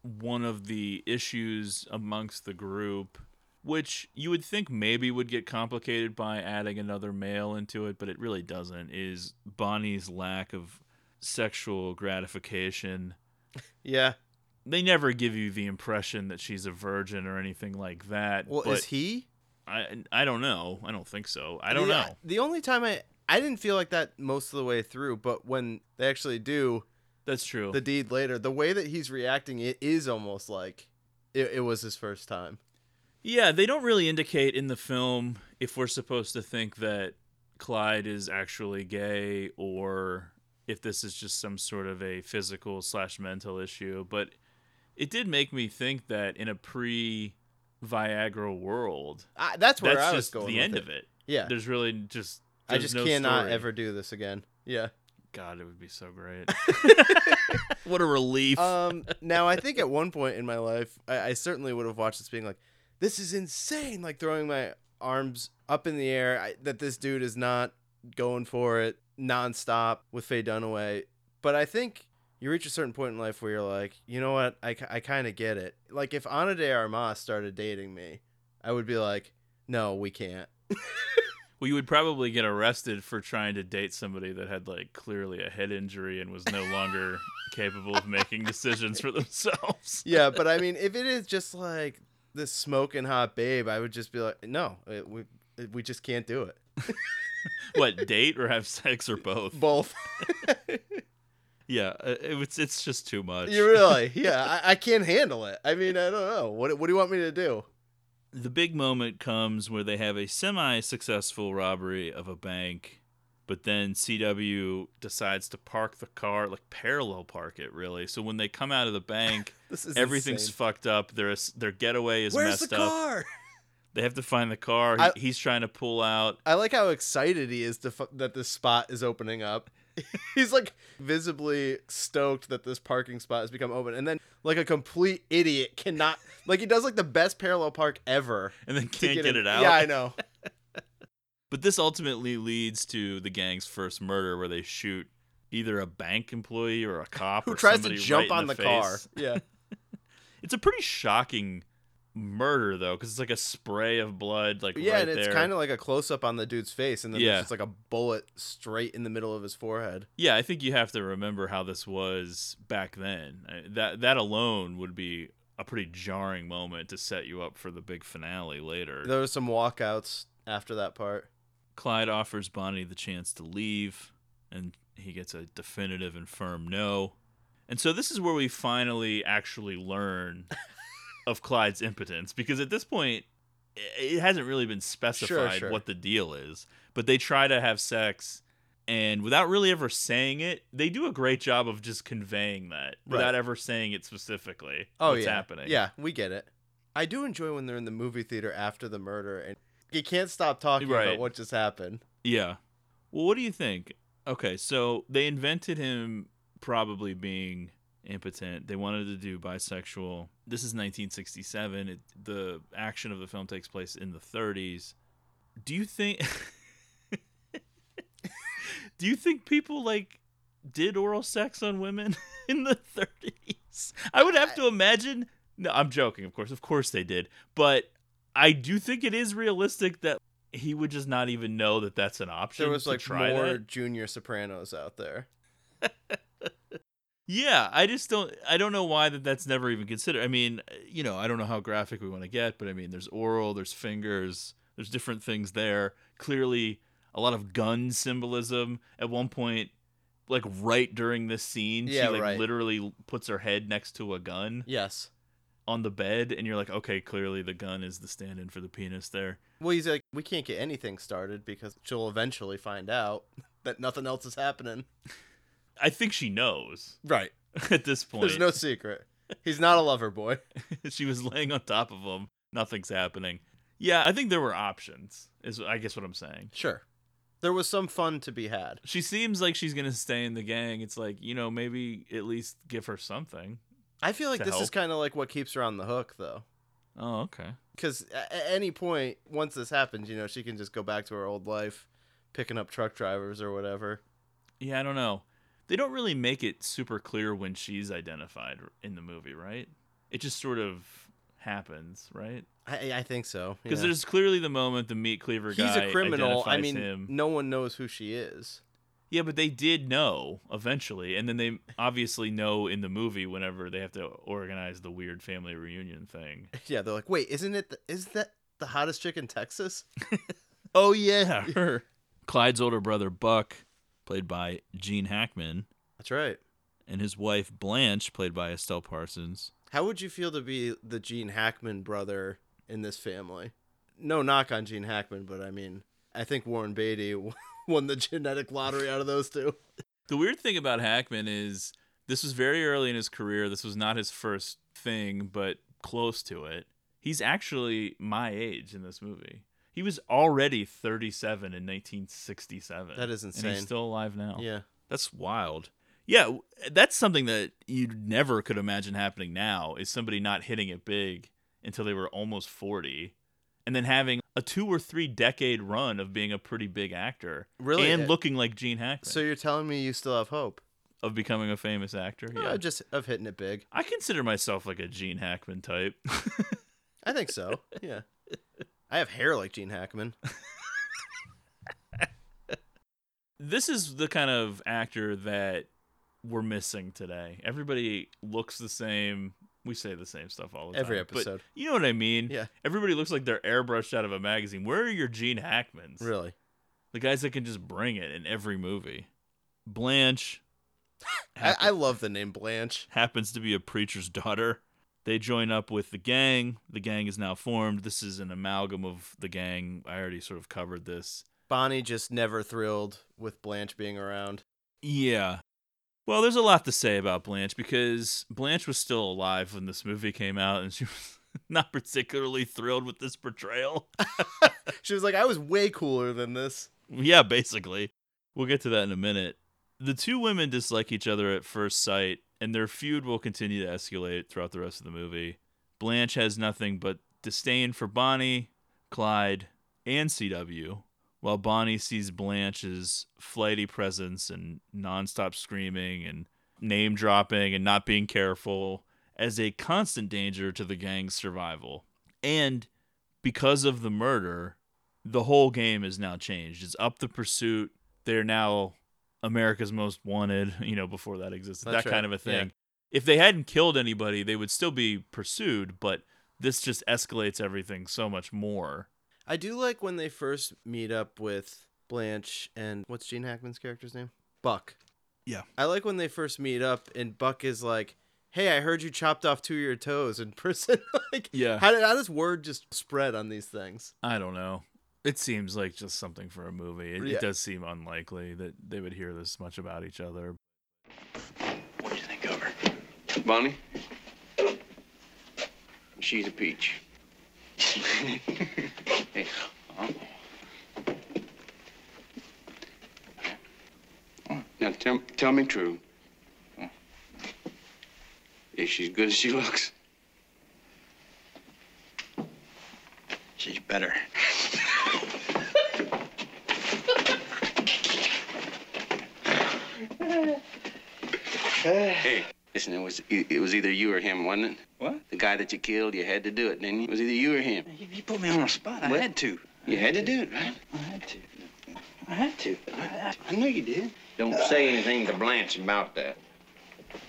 one of the issues amongst the group, which you would think maybe would get complicated by adding another male into it, but it really doesn't, is Bonnie's lack of sexual gratification. Yeah. They never give you the impression that she's a virgin or anything like that. Well, is he? I don't know. I don't think so. I don't know. The only time I didn't feel like that most of the way through, but when they actually do, that's true. The deed later, the way that he's reacting, it is almost like it was his first time. Yeah, they don't really indicate in the film if we're supposed to think that Clyde is actually gay or if this is just some sort of a physical/mental issue. But it did make me think that in a pre-Viagra world, that's where I was going. The end of it. Yeah, there's really just I just cannot ever do this again. Yeah, God, it would be so great. What a relief. Now I think at one point in my life, I certainly would have watched this being like, this is insane. Like throwing my arms up in the air that this dude is not going for it nonstop with Faye Dunaway. But I think you reach a certain point in life where you're like, you know what? I kind of get it. Like if Ana de Armas started dating me, I would be like, no, we can't. Well, you would probably get arrested for trying to date somebody that had like clearly a head injury and was no longer capable of making decisions for themselves. Yeah. But I mean, if it is just like this smoking hot babe, I would just be like, no, we just can't do it. What, date or have sex or both? Both. Yeah, it's just too much. You really? Yeah, I can't handle it. I mean, I don't know. What do you want me to do? The big moment comes where they have a semi-successful robbery of a bank, but then CW decides to park the car, like parallel park it, really. So when they come out of the bank, everything's insane. Fucked up. Their getaway is messed up. Where's the car? They have to find the car. He's trying to pull out. I like how excited he is that this spot is opening up. He's like visibly stoked that this parking spot has become open, and then like a complete idiot cannot, like he does like the best parallel park ever and then can't get it out. Yeah, I know. But this ultimately leads to the gang's first murder, where they shoot either a bank employee or a cop who tries to jump on the car. Yeah. It's a pretty shocking murder though, because it's like a spray of blood, like yeah, right and it's kind of like a close-up on the dude's face, and then yeah, it's like a bullet straight in the middle of his forehead. Yeah, I think you have to remember how this was back then. That alone would be a pretty jarring moment to set you up for the big finale later. There were some walkouts after that part. Clyde offers Bonnie the chance to leave, and he gets a definitive and firm no. And so this is where we finally actually learn of Clyde's impotence, because at this point, it hasn't really been specified what the deal is. But they try to have sex, and without really ever saying it, they do a great job of just conveying that without ever saying it specifically. Oh, what's happening. Yeah, we get it. I do enjoy when they're in the movie theater after the murder, and you can't stop talking about what just happened. Yeah. Well, what do you think? Okay, so they invented him probably being impotent. They wanted to do bisexual. This is 1967. The action of the film takes place in the 30s. Do you think... do you think people, like, did oral sex on women in the 30s? I would have to imagine... No, I'm joking, of course. Of course they did. But I do think it is realistic that he would just not even know that that's an option. There was, like, more Junior Sopranos out there. Yeah, I don't know why that's never even considered. I mean, you know, I don't know how graphic we want to get, but I mean, there's oral, there's fingers, there's different things there. Clearly, a lot of gun symbolism. At one point, like right during this scene, she literally puts her head next to a gun. Yes. On the bed, and you're like, okay, clearly the gun is the stand-in for the penis there. Well, he's like, we can't get anything started because she'll eventually find out that nothing else is happening. I think she knows. Right. At this point. There's no secret. He's not a lover boy. She was laying on top of him. Nothing's happening. Yeah, I think there were options, is I guess what I'm saying. Sure. There was some fun to be had. She seems like she's going to stay in the gang. It's like, you know, maybe at least give her something. I feel like this help. Is kind of like what keeps her on the hook, though. Oh, okay. Because at any point, once this happens, you know, she can just go back to her old life, picking up truck drivers or whatever. Yeah, I don't know. They don't really make it super clear when she's identified in the movie, right? It just sort of happens, right? I think so. Because there's clearly the moment the meat cleaver guy identifies him. He's a criminal. I mean, no one knows who she is. Yeah, but they did know eventually, and then they obviously know in the movie whenever they have to organize the weird family reunion thing. Yeah, they're like, wait, is that the hottest chick in Texas? Oh, yeah. Her. Clyde's older brother, Buck, played by Gene Hackman. That's right. And his wife, Blanche, played by Estelle Parsons. How would you feel to be the Gene Hackman brother in this family? No knock on Gene Hackman, but I mean, I think Warren Beatty... won the genetic lottery out of those two. The weird thing about Hackman is this was very early in his career. This was not his first thing, but close to it. He's actually my age in this movie. He was already 37 in 1967. That is insane. And he's still alive now. Yeah. That's wild. Yeah, that's something that you never could imagine happening now, is somebody not hitting it big until they were almost 40. And then having a 2 or 3 decade run of being a pretty big actor. Really? And looking like Gene Hackman. So you're telling me you still have hope? Of becoming a famous actor? Yeah. Just of hitting it big. I consider myself like a Gene Hackman type. I think so, yeah. I have hair like Gene Hackman. This is the kind of actor that we're missing today. Everybody looks the same. We say the same stuff all the time. Every episode. But you know what I mean? Yeah. Everybody looks like they're airbrushed out of a magazine. Where are your Gene Hackmans? Really? The guys that can just bring it in every movie. Blanche. I love the name Blanche. Happens to be a preacher's daughter. They join up with the gang. The gang is now formed. This is an amalgam of the gang. I already sort of covered this. Bonnie just never thrilled with Blanche being around. Yeah. Well, there's a lot to say about Blanche, because Blanche was still alive when this movie came out, and she was not particularly thrilled with this portrayal. She was like, I was way cooler than this. Yeah, basically. We'll get to that in a minute. The two women dislike each other at first sight, and their feud will continue to escalate throughout the rest of the movie. Blanche has nothing but disdain for Bonnie, Clyde, and C.W., while Bonnie sees Blanche's flighty presence and nonstop screaming and name dropping and not being careful as a constant danger to the gang's survival. And because of the murder, the whole game is now changed. It's up the pursuit. They're now America's Most Wanted, you know, before that existed. That's that kind of a thing. Yeah. If they hadn't killed anybody, they would still be pursued, but this just escalates everything so much more. I do like when they first meet up with Blanche and... what's Gene Hackman's character's name? Buck. Yeah. I like when they first meet up and Buck is like, hey, I heard you chopped off two of your toes in prison. Like, yeah. How does word just spread on these things? I don't know. It seems like just something for a movie. It does seem unlikely that they would hear this much about each other. What do you think of her? Bonnie? She's a peach. Hey, now tell me true. Is she as good as she looks? She's better. Hey, listen, it was either you or him, wasn't it? What? The guy that you killed, you had to do it, didn't you? It was either you or him. You put me on the spot. I had to. You had to do it, right? I had to. I knew you did. Don't say anything to Blanche about that.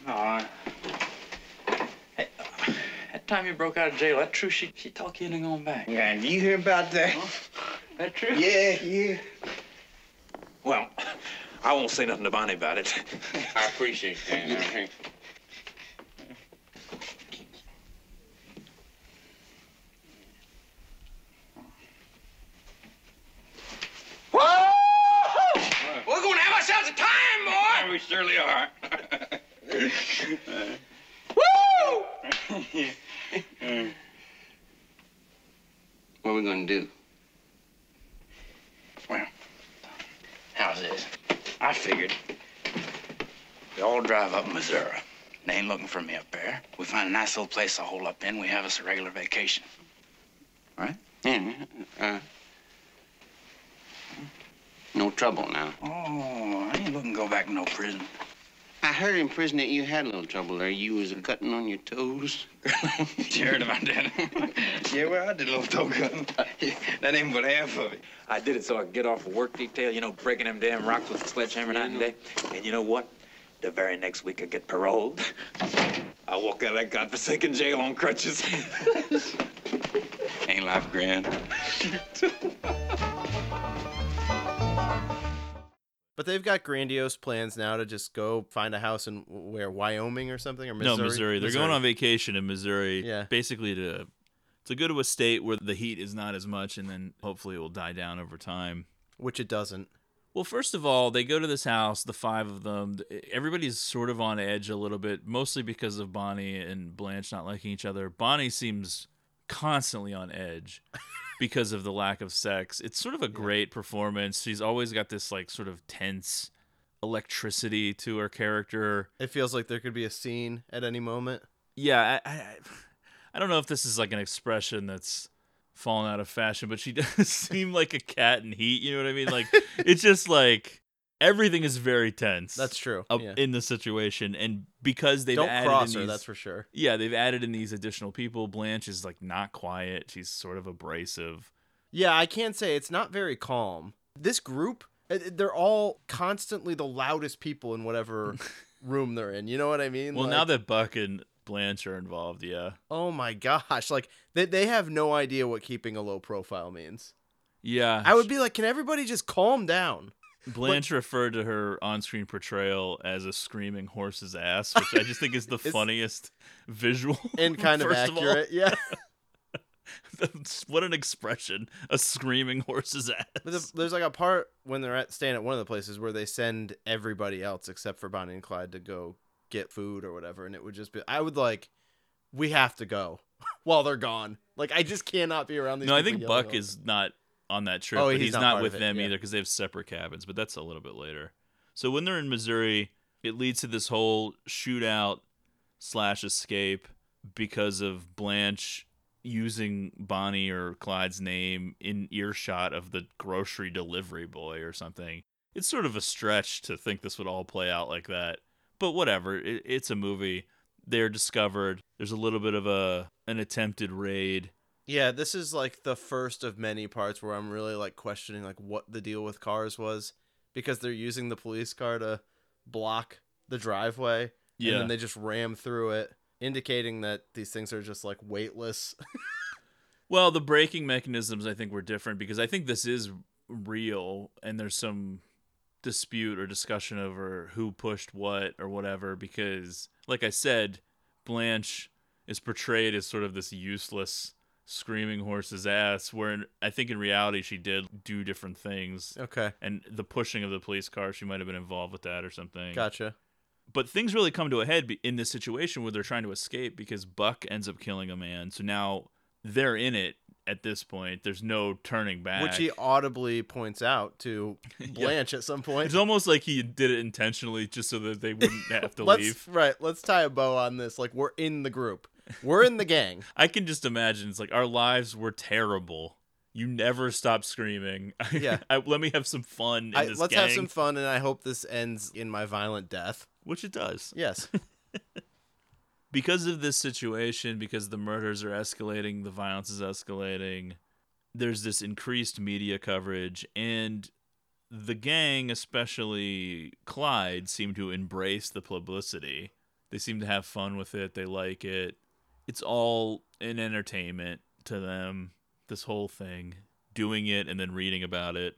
No, that time you broke out of jail, that true? She talked you into going back. Yeah, and you hear about that? Huh? That true? Yeah. Well, I won't say nothing to Bonnie about it. I appreciate that. All right. We're going to have ourselves a time, boy! Yeah, we surely are. Woo! What are we going to do? Well, how's this? I figured we all drive up Missouri. They ain't looking for me up there. We find a nice little place to hole up in. We have us a regular vacation. Right? Yeah. No trouble now. Oh, I ain't looking to go back to no prison. I heard in prison that you had a little trouble there. You was cutting on your toes. You heard about that? Yeah, well, I did a little toe cutting. That ain't but half of it. I did it so I could get off of work detail, breaking them damn rocks with a sledgehammer night and day. And you know what? The very next week I get paroled. I walk out of that godforsaken jail on crutches. Ain't life grand? But they've got grandiose plans now to just go find a house in where, Wyoming or something? Or Missouri? No, Missouri. They're going on vacation in Missouri, basically to go to a state where the heat is not as much, and then hopefully it will die down over time. Which it doesn't. Well, first of all, they go to this house, the five of them. Everybody's sort of on edge a little bit, mostly because of Bonnie and Blanche not liking each other. Bonnie seems constantly on edge. Because of the lack of sex. It's sort of a great performance. She's always got this like sort of tense electricity to her character. It feels like there could be a scene at any moment. Yeah, I don't know if this is like an expression that's fallen out of fashion, but she does seem like a cat in heat, you know what I mean? Like it's just like everything is very tense. That's true. In the situation, and because they've don't added cross in her, these, that's for sure. Yeah, they've added in these additional people. Blanche is like not quiet. She's sort of abrasive. Yeah, I can't say it's not very calm. This group, they're all constantly the loudest people in whatever room they're in. You know what I mean? Well, now that Buck and Blanche are involved, yeah. Oh my gosh, like they have no idea what keeping a low profile means. Yeah, I would be like, can everybody just calm down? Blanche referred to her on-screen portrayal as a screaming horse's ass, which I just think is the funniest visual. And kind of accurate, yeah. What an expression, a screaming horse's ass. There's like a part when they're staying at one of the places where they send everybody else except for Bonnie and Clyde to go get food or whatever, and it would just be, I would like, we have to go while they're gone. Like, I just cannot be around these people. No, I think Buck is not on that trip, but he's not with them either because they have separate cabins, but that's a little bit later. So when they're in Missouri, it leads to this whole shootout / escape because of Blanche using Bonnie or Clyde's name in earshot of the grocery delivery boy or something. It's sort of a stretch to think this would all play out like that, but whatever, it's a movie. They're discovered. There's a little bit of an attempted raid. Yeah, this is like the first of many parts where I'm really like questioning like what the deal with cars was, because they're using the police car to block the driveway, and then they just ram through it, indicating that these things are just like weightless. Well, the braking mechanisms I think were different, because I think this is real and there's some dispute or discussion over who pushed what or whatever, because, like I said, Blanche is portrayed as sort of this useless screaming horse's ass, where I think in reality she did do different things. Okay. And the pushing of the police car, she might have been involved with that or something. Gotcha. But things really come to a head in this situation where they're trying to escape, because Buck ends up killing a man. So now they're in it at this point. There's no turning back. Which he audibly points out to Blanche at some point. It's almost like he did it intentionally just so that they wouldn't have to leave. Right. Let's tie a bow on this. Like, we're in the group. We're in the gang. I can just imagine. It's like, our lives were terrible. You never stop screaming. Yeah. Let me have some fun in this gang. Let's have some fun, and I hope this ends in my violent death. Which it does. Yes. Because of this situation, because the murders are escalating, the violence is escalating, there's this increased media coverage, and the gang, especially Clyde, seem to embrace the publicity. They seem to have fun with it. They like it. It's all an entertainment to them, this whole thing, doing it and then reading about it.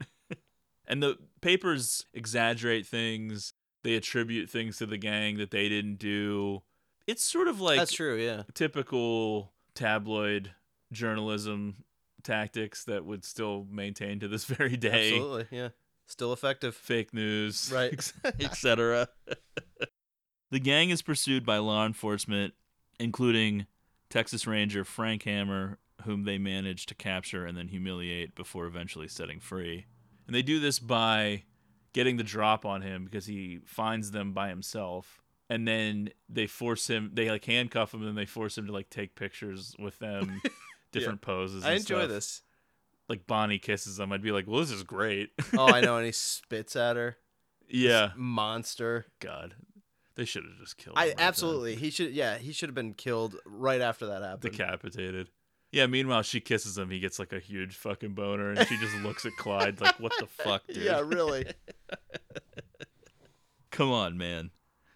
And the papers exaggerate things. They attribute things to the gang that they didn't do. It's sort of like that's true, yeah. Typical tabloid journalism tactics that would still maintain to this very day. Absolutely, yeah. Still effective. Fake news, right, etc. The gang is pursued by law enforcement, including Texas Ranger Frank Hammer, whom they manage to capture and then humiliate before eventually setting free. And they do this by getting the drop on him, because he finds them by himself. And then they force him, they like handcuff him, and they force him to like take pictures with them, different poses. And I enjoy stuff. This. Like Bonnie kisses them. I'd be like, well, this is great. Oh, I know. And he spits at her. Yeah. This monster. God. They should have just killed him. Absolutely. Then. He should have been killed right after that happened. Decapitated. Yeah, meanwhile, she kisses him. He gets, like, a huge fucking boner, and she just looks at Clyde like, what the fuck, dude? Yeah, really. Come on, man.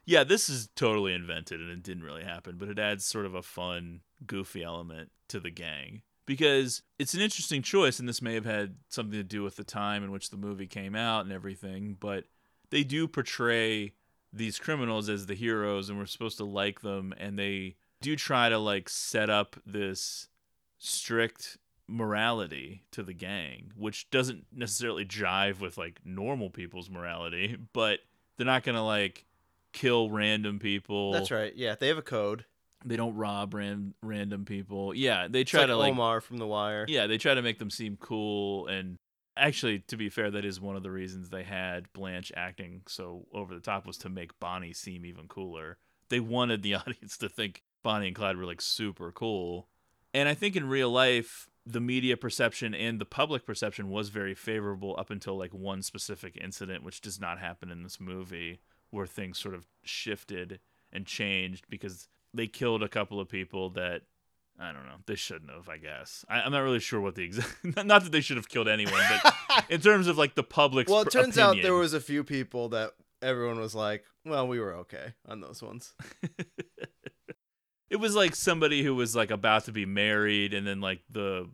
Yeah, this is totally invented, and it didn't really happen, but it adds sort of a fun, goofy element to the gang. Because it's an interesting choice, and this may have had something to do with the time in which the movie came out and everything, but they do portray these criminals as the heroes, and we're supposed to like them, and they do try to, like, set up this strict morality to the gang, which doesn't necessarily jive with like normal people's morality, but they're not gonna like kill random people. That's right. Yeah, they have a code. They don't rob random people. Yeah, they try to like Omar from The Wire. Yeah, they try to make them seem cool. And actually, to be fair, that is one of the reasons they had Blanche acting so over the top, was to make Bonnie seem even cooler. They wanted the audience to think Bonnie and Clyde were like super cool. And I think in real life, the media perception and the public perception was very favorable up until like one specific incident, which does not happen in this movie, where things sort of shifted and changed because they killed a couple of people that, I don't know, they shouldn't have, I guess. I'm not really sure what the exact... Not that they should have killed anyone, but in terms of like the public's opinion. Well, it turns out there was a few people that everyone was like, well, we were okay on those ones. It was like somebody who was like about to be married, and then like the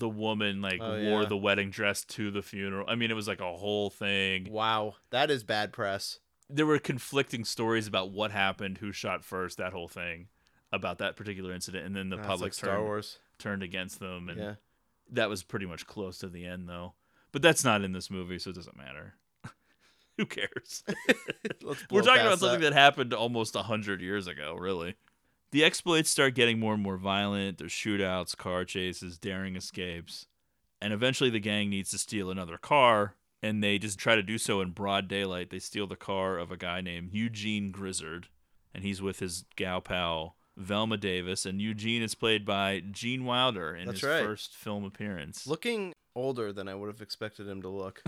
woman like wore the wedding dress to the funeral. I mean, it was like a whole thing. Wow, that is bad press. There were conflicting stories about what happened, who shot first, that whole thing about that particular incident, and then the public like turned against them, and that was pretty much close to the end though. But that's not in this movie, so it doesn't matter. Who cares? We're talking about something that happened almost 100 years ago, really. The exploits start getting more and more violent. There's shootouts, car chases, daring escapes. And eventually the gang needs to steal another car, and they just try to do so in broad daylight. They steal the car of a guy named Eugene Grizzard, and he's with his gal pal, Velma Davis. And Eugene is played by Gene Wilder in his first film appearance. Looking older than I would have expected him to look.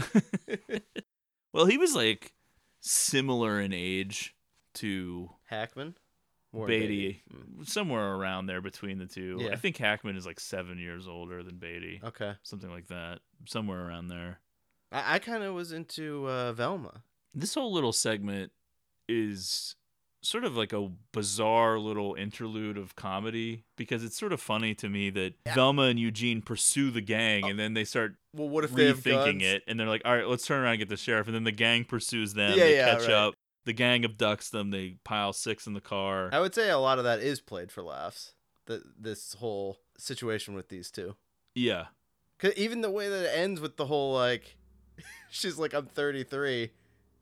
Well, he was like similar in age to Hackman? Beatty, somewhere around there between the two. Yeah. I think Hackman is like 7 years older than Beatty. Okay. Something like that. Somewhere around there. I kind of was into Velma. This whole little segment is sort of like a bizarre little interlude of comedy, because it's sort of funny to me that Velma and Eugene pursue the gang and then they start what if rethinking it, and they're like, all right, let's turn around and get the sheriff, and then the gang pursues them, they catch up, the gang abducts them, they pile six in the car. I would say a lot of that is played for laughs, this whole situation with these two. Yeah. 'Cause even the way that it ends with the whole, like, she's like, I'm 33.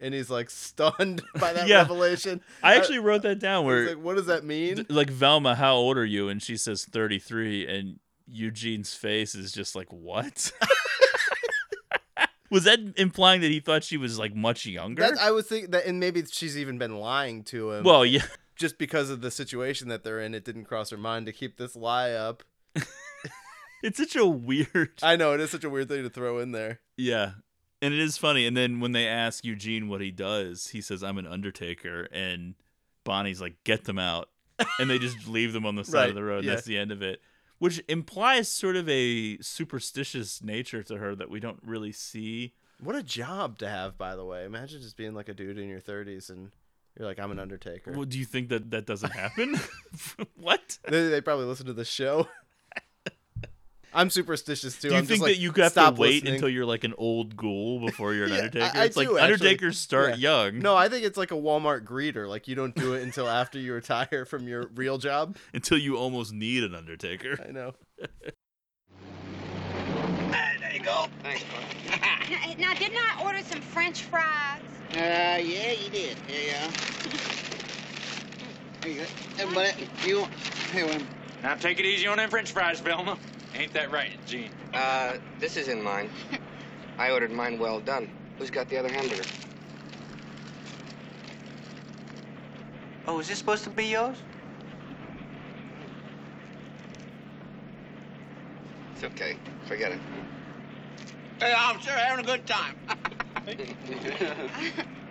And he's, like, stunned by that revelation. I actually wrote that down. Where like, what does that mean? Like, Velma, how old are you? And she says 33. And Eugene's face is just like, what? Was that implying that he thought she was, like, much younger? I was thinking that, and maybe she's even been lying to him. Well, yeah. Just because of the situation that they're in, it didn't cross her mind to keep this lie up. It's such a weird... I know, it is such a weird thing to throw in there. Yeah. And it is funny. And then when they ask Eugene what he does, he says, I'm an undertaker. And Bonnie's like, get them out. And they just leave them on the side of the road. Yeah. That's the end of it. Which implies sort of a superstitious nature to her that we don't really see. What a job to have, by the way. Imagine just being like a dude in your 30s and you're like, I'm an undertaker. Well, do you think that doesn't happen? What? They probably listen to the show. I'm superstitious too. Do you think that you have to wait until you're like an old ghoul before you're an undertaker? It's like undertakers start young. No, I think it's like a Walmart greeter. Like you don't do it until after you retire from your real job. Until you almost need an undertaker. I know. There you go. Thanks, bud. Now, didn't I order some French fries? Yeah, you did. Yeah. There you go. Everybody, you want... Hey, wait a minute. Now take it easy on them French fries, Velma. Ain't that right, Gene? This isn't mine. I ordered mine well done. Who's got the other hamburger? Oh, is this supposed to be yours? It's okay. Forget it. Hey, I'm sure having a good time.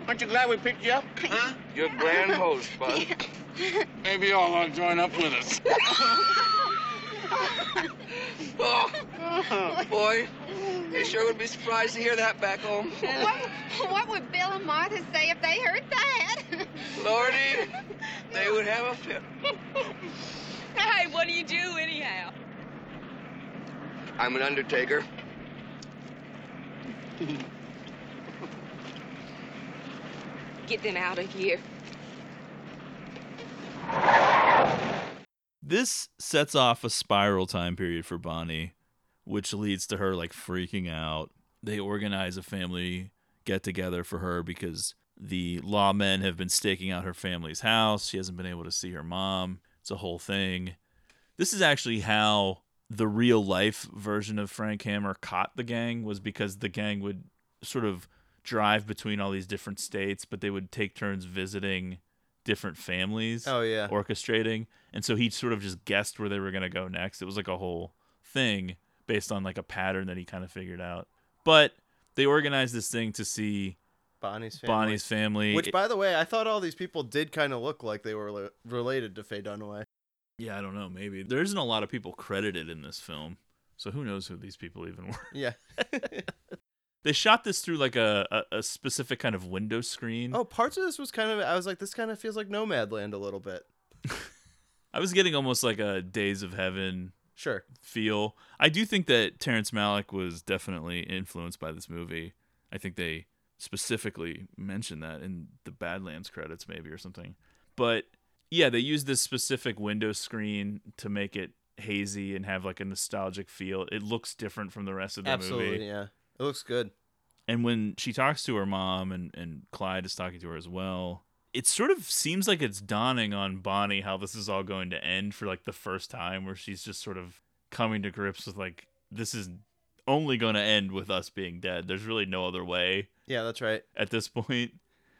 Aren't you glad we picked you up? Huh? You're grand host, bud. Maybe y'all ought to join up with us. Oh, boy, they sure would be surprised to hear that back home. What would Bill and Martha say if they heard that? Lordy, they would have a fit. Hey, what do you do anyhow? I'm an undertaker. Get them out of here. This sets off a spiral time period for Bonnie, which leads to her, like, freaking out. They organize a family get-together for her because the lawmen have been staking out her family's house. She hasn't been able to see her mom. It's a whole thing. This is actually how the real-life version of Frank Hammer caught the gang, was because the gang would sort of drive between all these different states, but they would take turns visiting different families orchestrating, and so he sort of just guessed where they were going to go next. It was like a whole thing based on like a pattern that he kind of figured out. But they organized this thing to see Bonnie's family, which, by the way, I thought all these people did kind of look like they were related to Faye Dunaway. I don't know, maybe there isn't a lot of people credited in this film, so who knows who these people even were. They shot this through like a specific kind of window screen. Oh, parts of this was kind of, I was like, this kind of feels like Nomadland a little bit. I was getting almost like a Days of Heaven feel. I do think that Terrence Malick was definitely influenced by this movie. I think they specifically mentioned that in the Badlands credits maybe or something. But yeah, they used this specific window screen to make it hazy and have like a nostalgic feel. It looks different from the rest of the movie. Absolutely, yeah. It looks good. And when she talks to her mom, and Clyde is talking to her as well, it sort of seems like it's dawning on Bonnie how this is all going to end for like the first time, where she's just sort of coming to grips with like, this is only going to end with us being dead. There's really no other way. Yeah, that's right. At this point.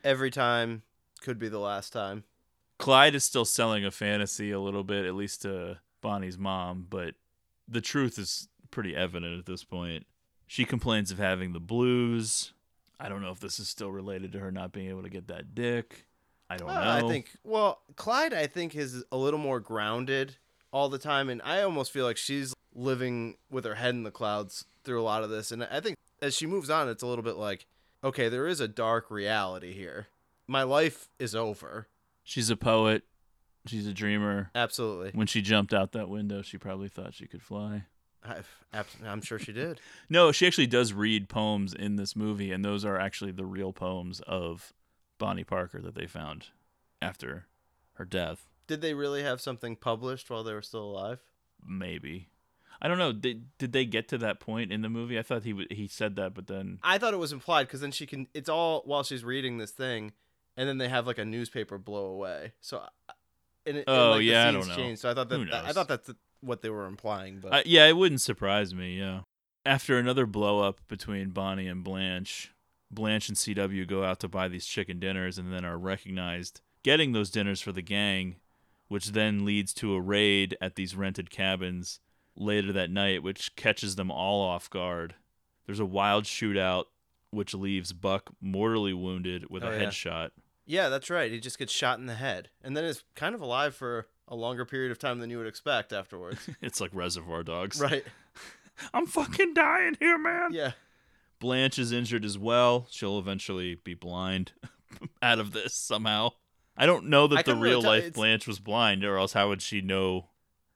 Every time could be the last time. Clyde is still selling a fantasy a little bit, at least to Bonnie's mom, but the truth is pretty evident at this point. She complains of having the blues. I don't know if this is still related to her not being able to get that dick. I don't know. Well, Clyde, I think, is a little more grounded all the time, and I almost feel like she's living with her head in the clouds through a lot of this. And I think as she moves on, it's a little bit like, okay, there is a dark reality here. My life is over. She's a poet. She's a dreamer. Absolutely. When she jumped out that window, she probably thought she could fly. I'm sure she did. No, she actually does read poems in this movie, and those are actually the real poems of Bonnie Parker that they found after her death. Did they really have something published while they were still alive? Maybe. I don't know. Did they get to that point in the movie? I thought he said that, but then... I thought it was implied, because then she can... It's all while she's reading this thing, and then they have, like, a newspaper blow away. So... I don't know. Changed, so I thought that's what they were implying. But yeah, it wouldn't surprise me, yeah. After another blow-up between Bonnie and Blanche, Blanche and C.W. go out to buy these chicken dinners and then are recognized getting those dinners for the gang, which then leads to a raid at these rented cabins later that night, which catches them all off guard. There's a wild shootout, which leaves Buck mortally wounded with a headshot. Yeah, that's right. He just gets shot in the head. And then is kind of alive for a longer period of time than you would expect afterwards. It's like Reservoir Dogs. Right. I'm fucking dying here, man. Yeah. Blanche is injured as well. She'll eventually be blind out of this somehow. I don't know that the real-life Blanche was blind, or else how would she know?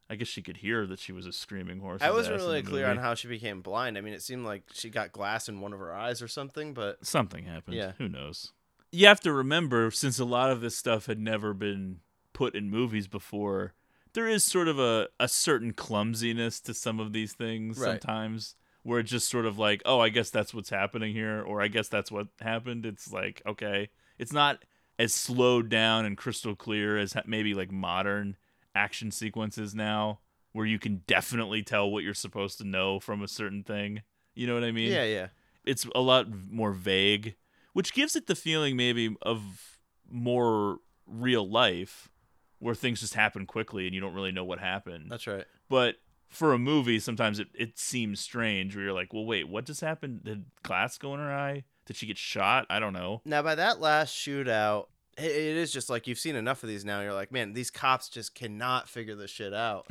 I guess she could hear that she was a screaming horse. I wasn't really clear on how she became blind. I mean, it seemed like she got glass in one of her eyes or something, but... Something happened. Yeah. Who knows? You have to remember, since a lot of this stuff had never been put in movies before, there is sort of a certain clumsiness to some of these things sometimes, where it's just sort of like, oh, I guess that's what's happening here, or I guess that's what happened. It's like, okay, it's not as slowed down and crystal clear as maybe like modern action sequences now, where you can definitely tell what you're supposed to know from a certain thing. You know what I mean? Yeah, yeah. It's a lot more vague. Which gives it the feeling maybe of more real life, where things just happen quickly and you don't really know what happened. That's right. But for a movie, sometimes it seems strange where you're like, well, wait, what just happened? Did glass go in her eye? Did she get shot? I don't know. Now, by that last shootout, it is just like you've seen enough of these now. You're like, man, these cops just cannot figure this shit out.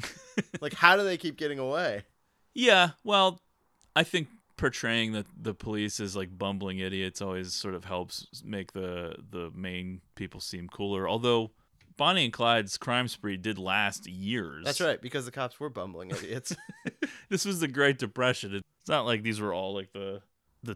Like, how do they keep getting away? Yeah, well, I think... portraying the police as like bumbling idiots always sort of helps make the main people seem cooler. Although Bonnie and Clyde's crime spree did last years. That's right, because the cops were bumbling idiots. This was the Great Depression. It's not like these were all like the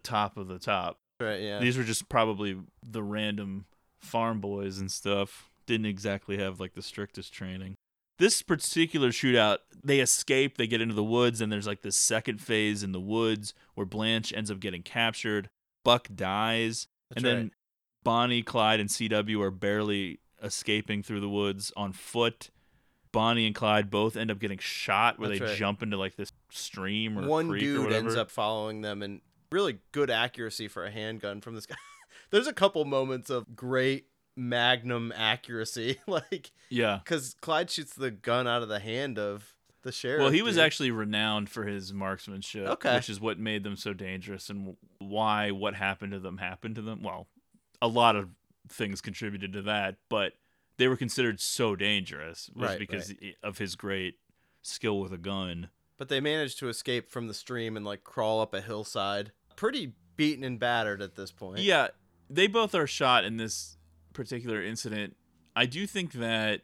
top of the top. Right, yeah. These were just probably the random farm boys and stuff. Didn't exactly have like the strictest training. This particular shootout, they escape, they get into the woods, and there's like this second phase in the woods where Blanche ends up getting captured. Buck dies, then Bonnie, Clyde, and C.W. are barely escaping through the woods on foot. Bonnie and Clyde both end up getting shot where they jump into like this stream or one creek or whatever. One dude ends up following them, and really good accuracy for a handgun from this guy. There's a couple moments of great magnum accuracy, like, yeah, because Clyde shoots the gun out of the hand of the sheriff. Well, he was actually renowned for his marksmanship, which is what made them so dangerous and why what happened to them. Well, a lot of things contributed to that, but they were considered so dangerous because of his great skill with a gun. But they managed to escape from the stream and like crawl up a hillside, pretty beaten and battered at this point. Yeah, they both are shot in this particular incident. I do think that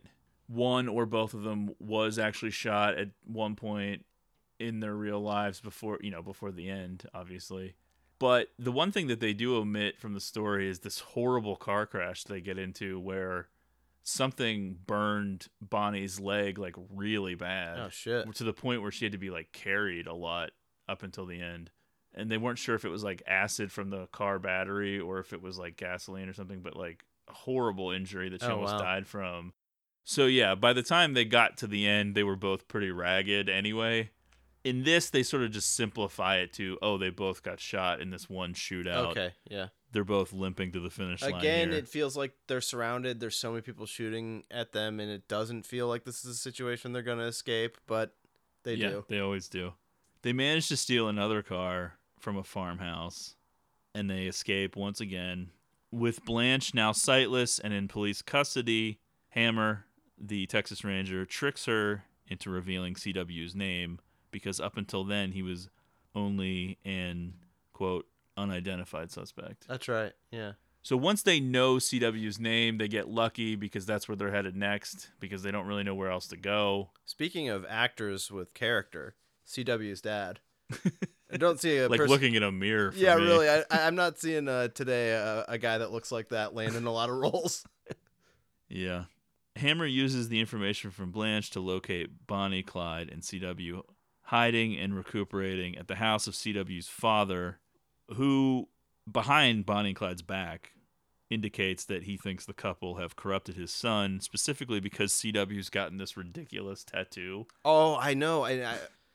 one or both of them was actually shot at one point in their real lives before the end, obviously. But the one thing that they do omit from the story is this horrible car crash they get into where something burned Bonnie's leg like really bad. Oh shit. To the point where she had to be like carried a lot up until the end. And they weren't sure if it was like acid from the car battery or if it was like gasoline or something, but like horrible injury that she almost died from. So yeah, by the time they got to the end, they were both pretty ragged anyway. In this, they sort of just simplify it to, oh, they both got shot in this one shootout. Okay, yeah. They're both limping to the finish line. Again, it feels like they're surrounded. There's so many people shooting at them, and it doesn't feel like this is a situation they're going to escape, but they do. Yeah, they always do. They manage to steal another car from a farmhouse, and they escape once again. With Blanche now sightless and in police custody, Hammer, the Texas Ranger, tricks her into revealing CW's name because up until then he was only an, quote, unidentified suspect. That's right, yeah. So once they know CW's name, they get lucky because that's where they're headed next, because they don't really know where else to go. Speaking of actors with character, CW's dad. I don't see a like looking in a mirror. Yeah, me. Really. I'm not seeing today a guy that looks like that landing a lot of roles. Yeah. Hammer uses the information from Blanche to locate Bonnie, Clyde, and C.W. hiding and recuperating at the house of C.W.'s father, who, behind Bonnie and Clyde's back, indicates that he thinks the couple have corrupted his son, specifically because C.W.'s gotten this ridiculous tattoo. Oh, I know.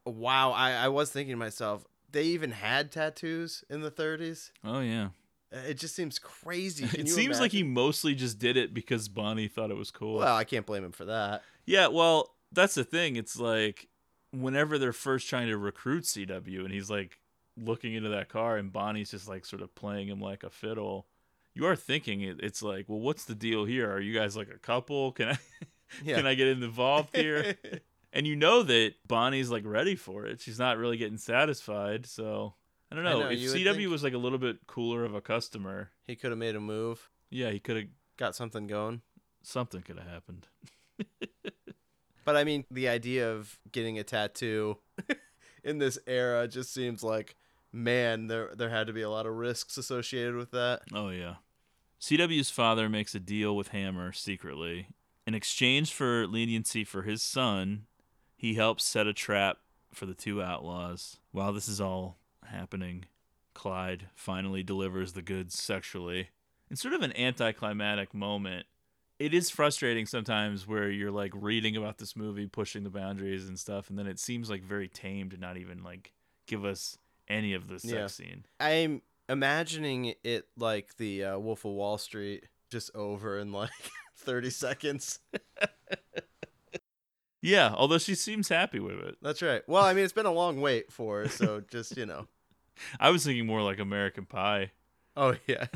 Wow. I was thinking to myself, they even had tattoos in the 30s? Oh, yeah. It just seems crazy. It seems like he mostly just did it because Bonnie thought it was cool. Well, I can't blame him for that. Yeah, well, that's the thing. It's like whenever they're first trying to recruit CW and he's like looking into that car and Bonnie's just like sort of playing him like a fiddle, you are thinking it's like, well, what's the deal here? Are you guys like a couple? Can I get involved here? And you know that Bonnie's like ready for it. She's not really getting satisfied, so... I don't know. If CW was like a little bit cooler of a customer, he could have made a move. Yeah, he could have got something going. Something could have happened. But I mean, the idea of getting a tattoo in this era just seems like, man, there had to be a lot of risks associated with that. Oh yeah. CW's father makes a deal with Hammer secretly. In exchange for leniency for his son, he helps set a trap for the two outlaws. While this is all happening, Clyde finally delivers the goods sexually. It's sort of an anticlimactic moment. It is frustrating sometimes where you're like reading about this movie pushing the boundaries and stuff, and then it seems like very tame to not even like give us any of the sex scene. I'm imagining it like the Wolf of Wall Street, just over in like 30 seconds. Yeah, although she seems happy with it. That's right. Well, I mean, it's been a long wait for her, so just, you know. I was thinking more like American Pie. Oh, yeah.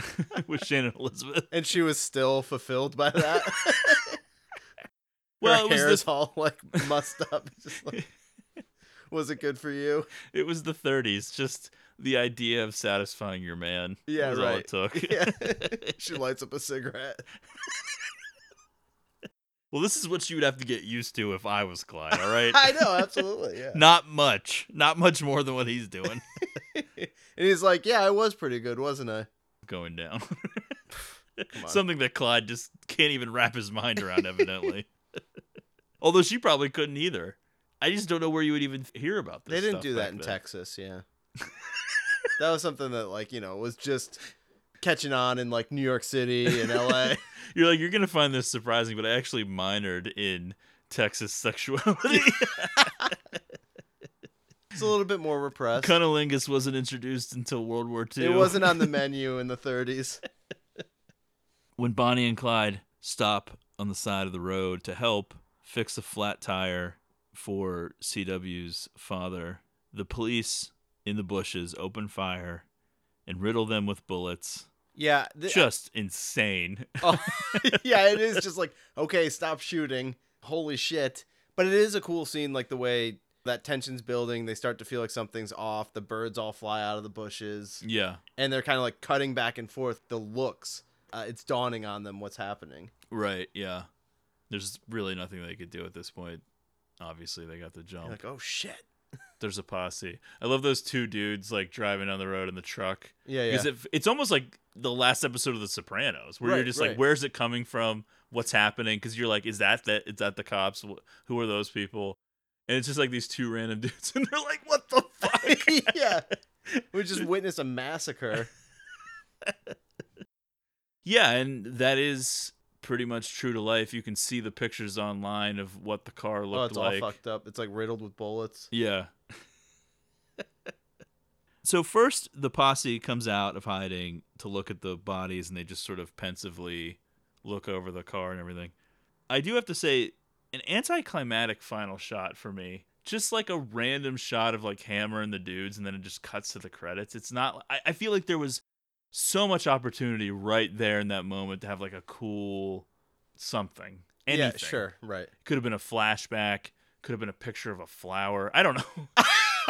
With Shannon Elizabeth. And she was still fulfilled by that. Well, her hair is all, like, mussed up. Just like, was it good for you? It was the 30s. Just the idea of satisfying your man. Yeah, right. That's all it took. Yeah. She lights up a cigarette. Well, this is what you would have to get used to if I was Clyde, all right? I know, absolutely, yeah. Not much. Not much more than what he's doing. And he's like, yeah, I was pretty good, wasn't I? Going down. Something that Clyde just can't even wrap his mind around, evidently. Although she probably couldn't either. I just don't know where you would even hear about this. They didn't do that in Texas, yeah. That was something that, like, you know, was just... catching on in like New York City and LA. You're like, you're gonna find this surprising, but I actually minored in Texas sexuality. It's a little bit more repressed. Cunnilingus wasn't introduced until World War II. It wasn't on the menu in the 30s. When Bonnie and Clyde stop on the side of the road to help fix a flat tire for CW's father, the police in the bushes open fire and riddle them with bullets. Yeah. Just insane. Oh, yeah, it is just like, okay, stop shooting. Holy shit. But it is a cool scene, like the way that tension's building. They start to feel like something's off. The birds all fly out of the bushes. Yeah. And they're kind of like cutting back and forth. The looks. It's dawning on them what's happening. Right, yeah. There's really nothing they could do at this point. Obviously, they got the jump. You're like, oh, shit. There's a posse. I love those two dudes like driving on the road in the truck. Yeah, yeah. Because it's almost like the last episode of The Sopranos, where you're just like, "Where's it coming from? What's happening?" Because you're like, "Is that the cops? Who are those people?" And it's just like these two random dudes, and they're like, "What the fuck?" Yeah, we just witnessed a massacre. Yeah, and that is pretty much true to life. You can see the pictures online of what the car looked like. Oh, it's all fucked up. It's like riddled with bullets. Yeah. So first, the posse comes out of hiding to look at the bodies, and they just sort of pensively look over the car and everything. I do have to say, an anticlimactic final shot for me. Just like a random shot of like Hammer and the dudes, and then it just cuts to the credits. It's not... I feel like there was so much opportunity right there in that moment to have like a cool something. Anything. Yeah, sure, right. Could have been a flashback. Could have been a picture of a flower. I don't know.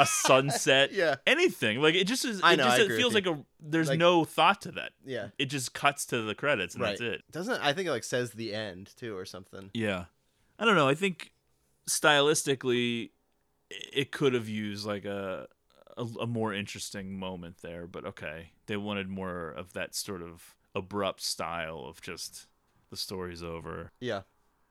a sunset, yeah, anything. Like, it just is. I know, just, it feels like a, there's like, no thought to that. Yeah, it just cuts to the credits and that's it. Doesn't, I think it like says the end too or something. Yeah, I don't know. I think stylistically, it could have used like a more interesting moment there, but okay, they wanted more of that sort of abrupt style of just the story's over. Yeah.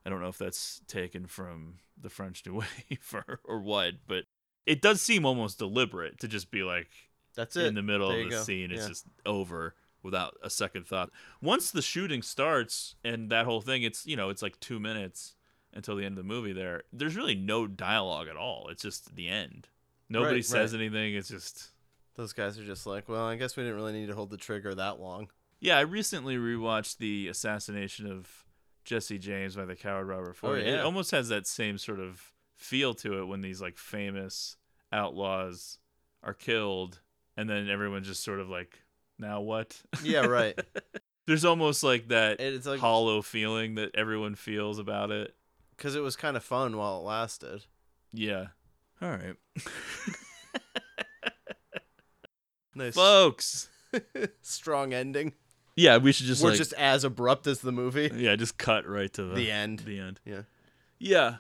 I don't know if that's taken from the French New Wave or what, but it does seem almost deliberate to just be like, that's it. In the middle of the scene, it's just over without a second thought. Once the shooting starts and that whole thing, it's, you know, it's like 2 minutes until the end of the movie there. There's really no dialogue at all. It's just the end. Nobody says anything. It's just... Those guys are just like, well, I guess we didn't really need to hold the trigger that long. Yeah, I recently rewatched The Assassination of Jesse James by the coward Robert Ford. Oh, yeah. It almost has that same sort of feel to it when these like famous outlaws are killed and then everyone's just sort of like, now what? Yeah, right. There's almost like that it's like, hollow feeling that everyone feels about it. Because it was kind of fun while it lasted. Yeah. All right. Nice. Folks. Strong ending. Yeah, we should just... We're like, just as abrupt as the movie. Yeah, just cut right to the end. The end. Yeah. Yeah.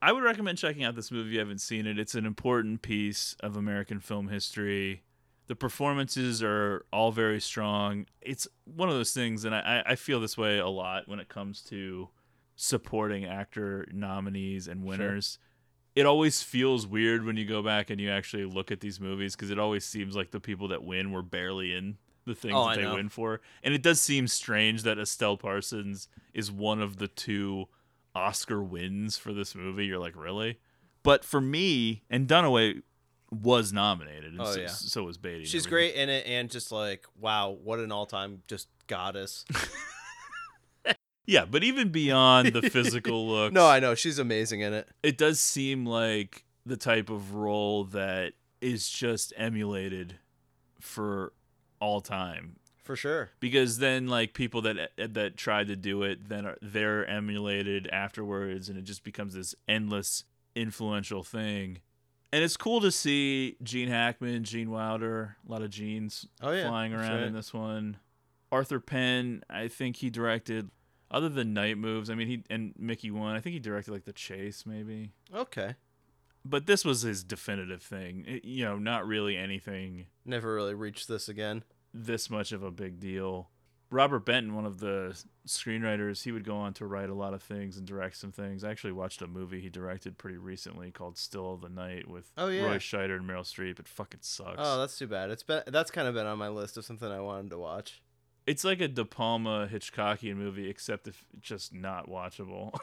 I would recommend checking out this movie if you haven't seen it. It's an important piece of American film history. The performances are all very strong. It's one of those things, and I feel this way a lot when it comes to supporting actor nominees and winners. Sure. It always feels weird when you go back and you actually look at these movies because it always seems like the people that win were barely in the things that they win for. And it does seem strange that Estelle Parsons is one of the two Oscar wins for this movie. You're like, really? But for me, and Dunaway was nominated, and so was Beatty. She's great in it, and just like, wow, what an all-time just goddess. Yeah, but even beyond the physical looks... No, I know. She's amazing in it. It does seem like the type of role that is just emulated for... all time, for sure, because then like people that tried to do it then they're emulated afterwards, and it just becomes this endless influential thing. And it's cool to see Gene Hackman, Gene Wilder, a lot of Genes flying around in this one. Arthur Penn, I think he directed, other than Night Moves, I mean, he and Mickey One, I think he directed like The Chase maybe. Okay. But this was his definitive thing. It, you know, not really anything. Never really reached this again. This much of a big deal. Robert Benton, one of the screenwriters, he would go on to write a lot of things and direct some things. I actually watched a movie he directed pretty recently called Still of the Night with Roy Scheider and Meryl Streep. It fucking sucks. Oh, that's too bad. That's kind of been on my list of something I wanted to watch. It's like a De Palma Hitchcockian movie, except if just not watchable.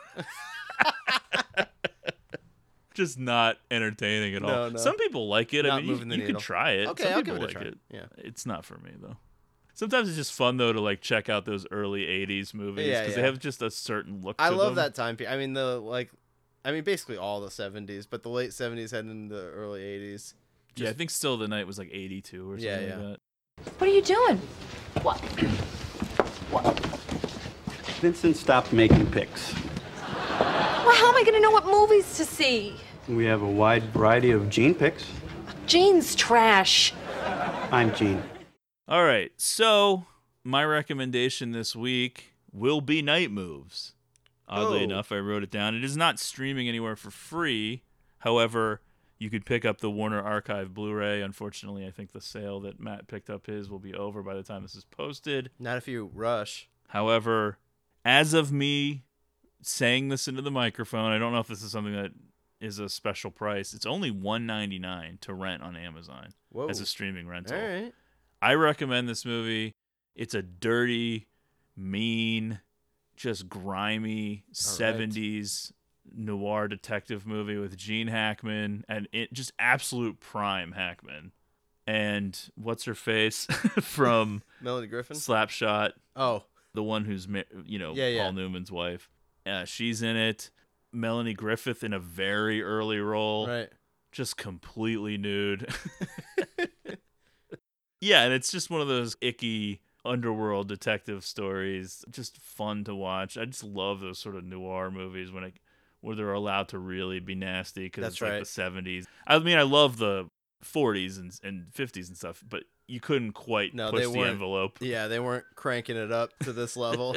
Just not entertaining at all. No. Some people like it. I mean, you can try it. Okay, I'll give it a try. Yeah. It's not for me though. Sometimes it's just fun though to like check out those early 80s movies because they have just a certain look to them. I love that time period. I mean basically all the 70s, but the late 70s and in the early 80s. I think Still of the Night was like 82 or something like that. What are you doing? What? Vincent stopped making picks. Well, how am I going to know what movies to see? We have a wide variety of Gene picks. Gene's trash. I'm Gene. All right, so my recommendation this week will be Night Moves. Oddly enough, I wrote it down. It is not streaming anywhere for free. However, you could pick up the Warner Archive Blu-ray. Unfortunately, I think the sale that Matt picked up his will be over by the time this is posted. Not if you rush. However, as of me... saying this into the microphone, I don't know if this is something that is a special price. It's only $1.99 to rent on Amazon as a streaming rental. All right. I recommend this movie. It's a dirty, mean, just grimy 70s noir detective movie with Gene Hackman and just absolute prime Hackman. And what's her face from Melanie Griffith? Slapshot. Oh, the one who's Paul Newman's wife. Yeah, she's in it. Melanie Griffith in a very early role. Right. Just completely nude. Yeah, and it's just one of those icky underworld detective stories. Just fun to watch. I just love those sort of noir movies where they're allowed to really be nasty because it's like the 70s. I mean, I love the 40s and 50s and stuff, but you couldn't quite push the envelope. Yeah, they weren't cranking it up to this level.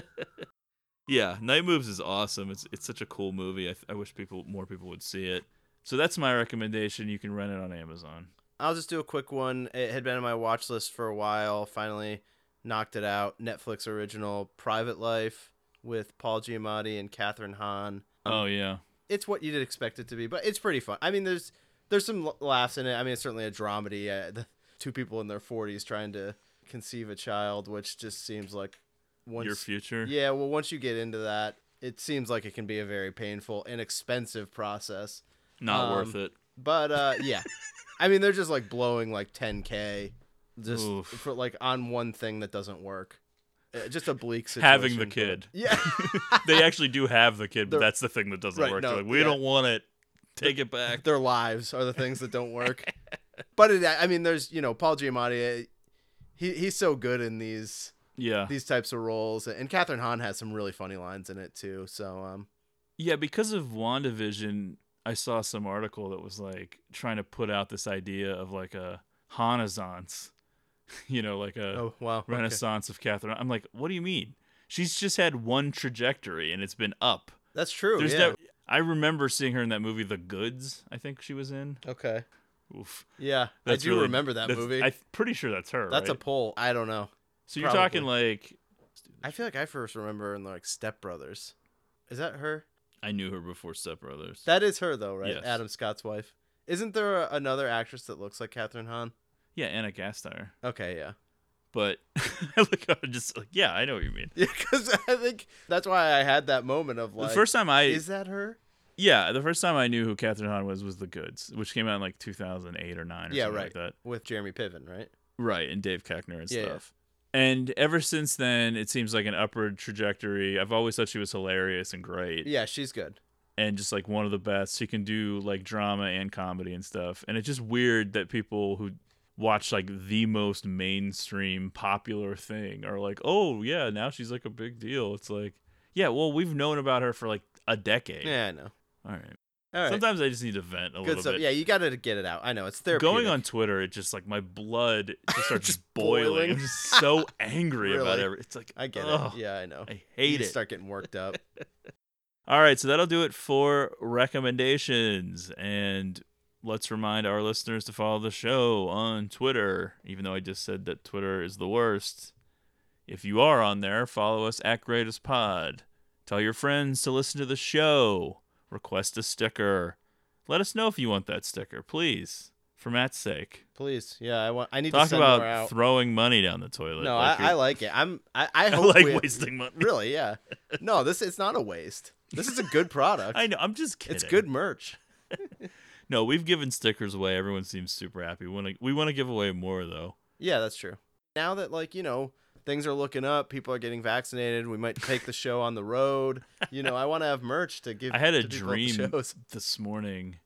Yeah, Night Moves is awesome. It's such a cool movie. I wish more people would see it. So that's my recommendation. You can rent it on Amazon. I'll just do a quick one. It had been on my watch list for a while. Finally knocked it out. Netflix original, Private Life with Paul Giamatti and Catherine Hahn. Oh, yeah. It's what you'd expect it to be, but it's pretty fun. I mean, there's some laughs in it. I mean, it's certainly a dramedy. The two people in their 40s trying to conceive a child, which just seems like... your future? Yeah, well, once you get into that, it seems like it can be a very painful and expensive process. Not worth it. But, yeah. I mean, they're just, like, blowing, like, $10K just for, like, on one thing that doesn't work. Just a bleak situation. Having the kid. Yeah. They actually do have the kid, but that's the thing that doesn't work. No, like, we don't want it. Take it back. Their lives are the things that don't work. But, I mean, there's, you know, Paul Giamatti, he's so good in these types of roles. And Catherine Hahn has some really funny lines in it, too. So, yeah, because of WandaVision... I saw some article that was like trying to put out this idea of like a Hanaissance, you know, like a renaissance of Catherine. I'm like, what do you mean? She's just had one trajectory and it's been up. That's true. I remember seeing her in that movie, The Goods, I think she was in. Okay. Oof. Yeah. I remember that movie. I'm pretty sure that's her. That's right? A poll. I don't know. So probably. You're talking like, I feel like I first remember in like Step Brothers. Is that her? I knew her before Step Brothers. That is her, though, right? Yes. Adam Scott's wife. Isn't there another actress that looks like Catherine Hahn? Yeah, Anna Gasteyer. Okay, yeah. But I look at her just like, yeah, I know what you mean. Yeah, because I think that's why I had that moment of like, the first time is that her? Yeah, the first time I knew who Catherine Hahn was The Goods, which came out in like 2008 or 9 or something like that. With Jeremy Piven, right? Right, and Dave Koechner and stuff. Yeah. And ever since then, it seems like an upward trajectory. I've always thought she was hilarious and great. Yeah, she's good. And just, like, one of the best. She can do, like, drama and comedy and stuff. And it's just weird that people who watch, like, the most mainstream popular thing are like, oh, yeah, now she's, like, a big deal. It's like, yeah, well, we've known about her for, like, a decade. Yeah, I know. All right. Sometimes I just need to vent a little bit. Yeah, you got to get it out. I know. It's therapeutic. Going on Twitter, it just like my blood just starts just boiling. I'm just so angry about it. It's like, I get it. Yeah, I know. I hate it. You start getting worked up. All right, so that'll do it for recommendations. And let's remind our listeners to follow the show on Twitter, even though I just said that Twitter is the worst. If you are on there, follow us at Greatest Pod. Tell your friends to listen to the show. Request a sticker. Let us know if you want that sticker, please. For Matt's sake, please. Yeah, I need to send more out. Talk about throwing money down the toilet. No, like I like it. I hope I like wasting money. Really? Yeah. No, it's not a waste. This is a good product. I know. I'm just kidding. It's good merch. No, we've given stickers away. Everyone seems super happy. We want to give away more though. Yeah, that's true. Now that like you know. Things are looking up. People are getting vaccinated. We might take the show on the road. You know, I want to have merch to give. I had a dream this morning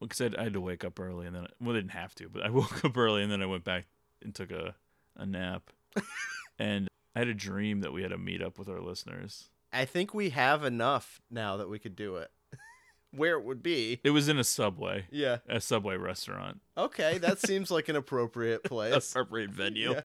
because I had to wake up early and then I didn't have to, but I woke up early and then I went back and took a nap. And I had a dream that we had a meetup with our listeners. I think we have enough now that we could do it. Where it would be. It was in a Subway. Yeah. A Subway restaurant. Okay. That seems like an appropriate place. Appropriate venue. Yeah.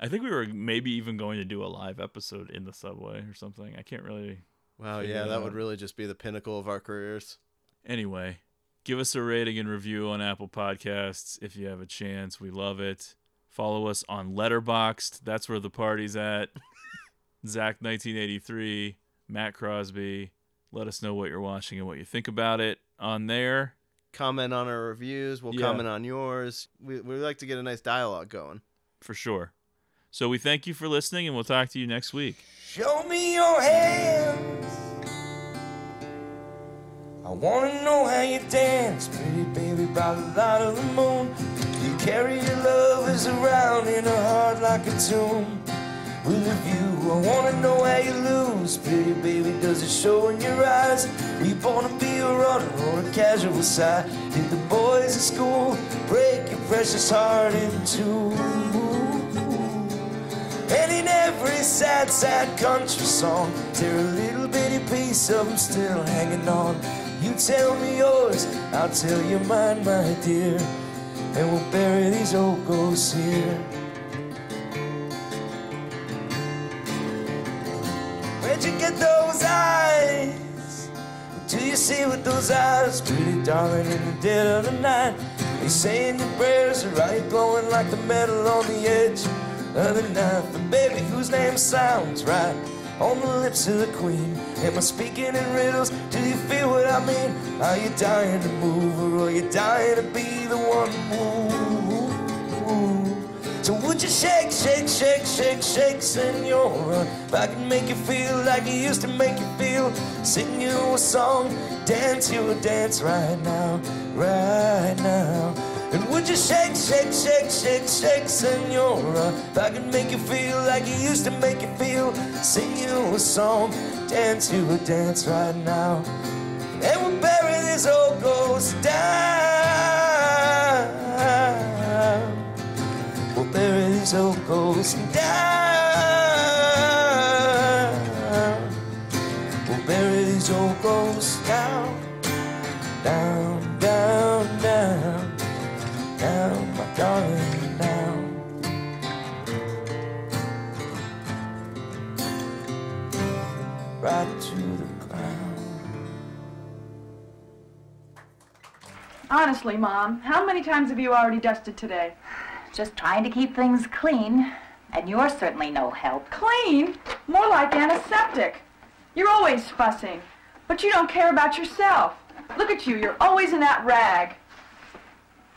I think we were maybe even going to do a live episode in the Subway or something. I can't really... Wow, yeah, that would really just be the pinnacle of our careers. Anyway, give us a rating and review on Apple Podcasts if you have a chance. We love it. Follow us on LETTERBOXD. That's where the party's at. Zach1983, MattCrosby. Let us know what you're watching and what you think about it on there. Comment on our reviews. We'll comment on yours. We like to get a nice dialogue going. For sure. So we thank you for listening, and we'll talk to you next week. Show me your hands. I want to know how you dance, pretty baby, by the light of the moon. You carry your lovers around in a heart like a tomb. With a view, I want to know how you lose, pretty baby, does it show in your eyes? Are you born to be a runner on a casual side? Did the boys at school break your precious heart in two? And in every sad, sad country song, tear a little bitty piece of them still hanging on. You tell me yours, I'll tell you mine, my dear. and we'll bury these old ghosts here. Where'd you get those eyes? Do you see with those eyes, pretty darling, in the dead of the night? They saying your prayers are right, glowing like the metal on the edge of the knife. The baby whose name sounds right on the lips of the queen. Am I speaking in riddles? Do you feel what I mean? Are you dying to move, or are you dying to be the one moved? So would you shake, shake, shake, shake, shake, senora? If I can make you feel like you used to make you feel, sing you a song, dance you a dance right now, right now. And would you shake, shake, shake, shake, shake, senora? If I could make you feel like you used to make you feel, sing you a song, dance you a dance right now. And we'll bury this old ghost down. We'll bury this old ghost down. We'll bury these old ghosts down, down, down, down. Down, my darling, down. Right to the ground. Honestly, Mom, how many times have you already dusted today? Just trying to keep things clean. And you're certainly no help. Clean? More like antiseptic. You're always fussing. But you don't care about yourself. Look at you, you're always in that rag.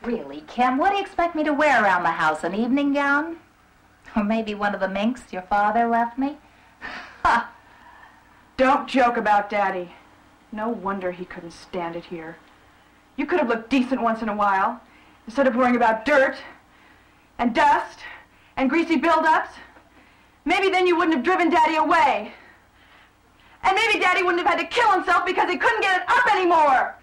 Really, Kim, what do you expect me to wear around the house? An evening gown? Or maybe one of the minks your father left me? Ha! Don't joke about Daddy. No wonder he couldn't stand it here. You could have looked decent once in a while, instead of worrying about dirt, and dust, and greasy buildups. Maybe then you wouldn't have driven Daddy away. And maybe Daddy wouldn't have had to kill himself because he couldn't get it up anymore!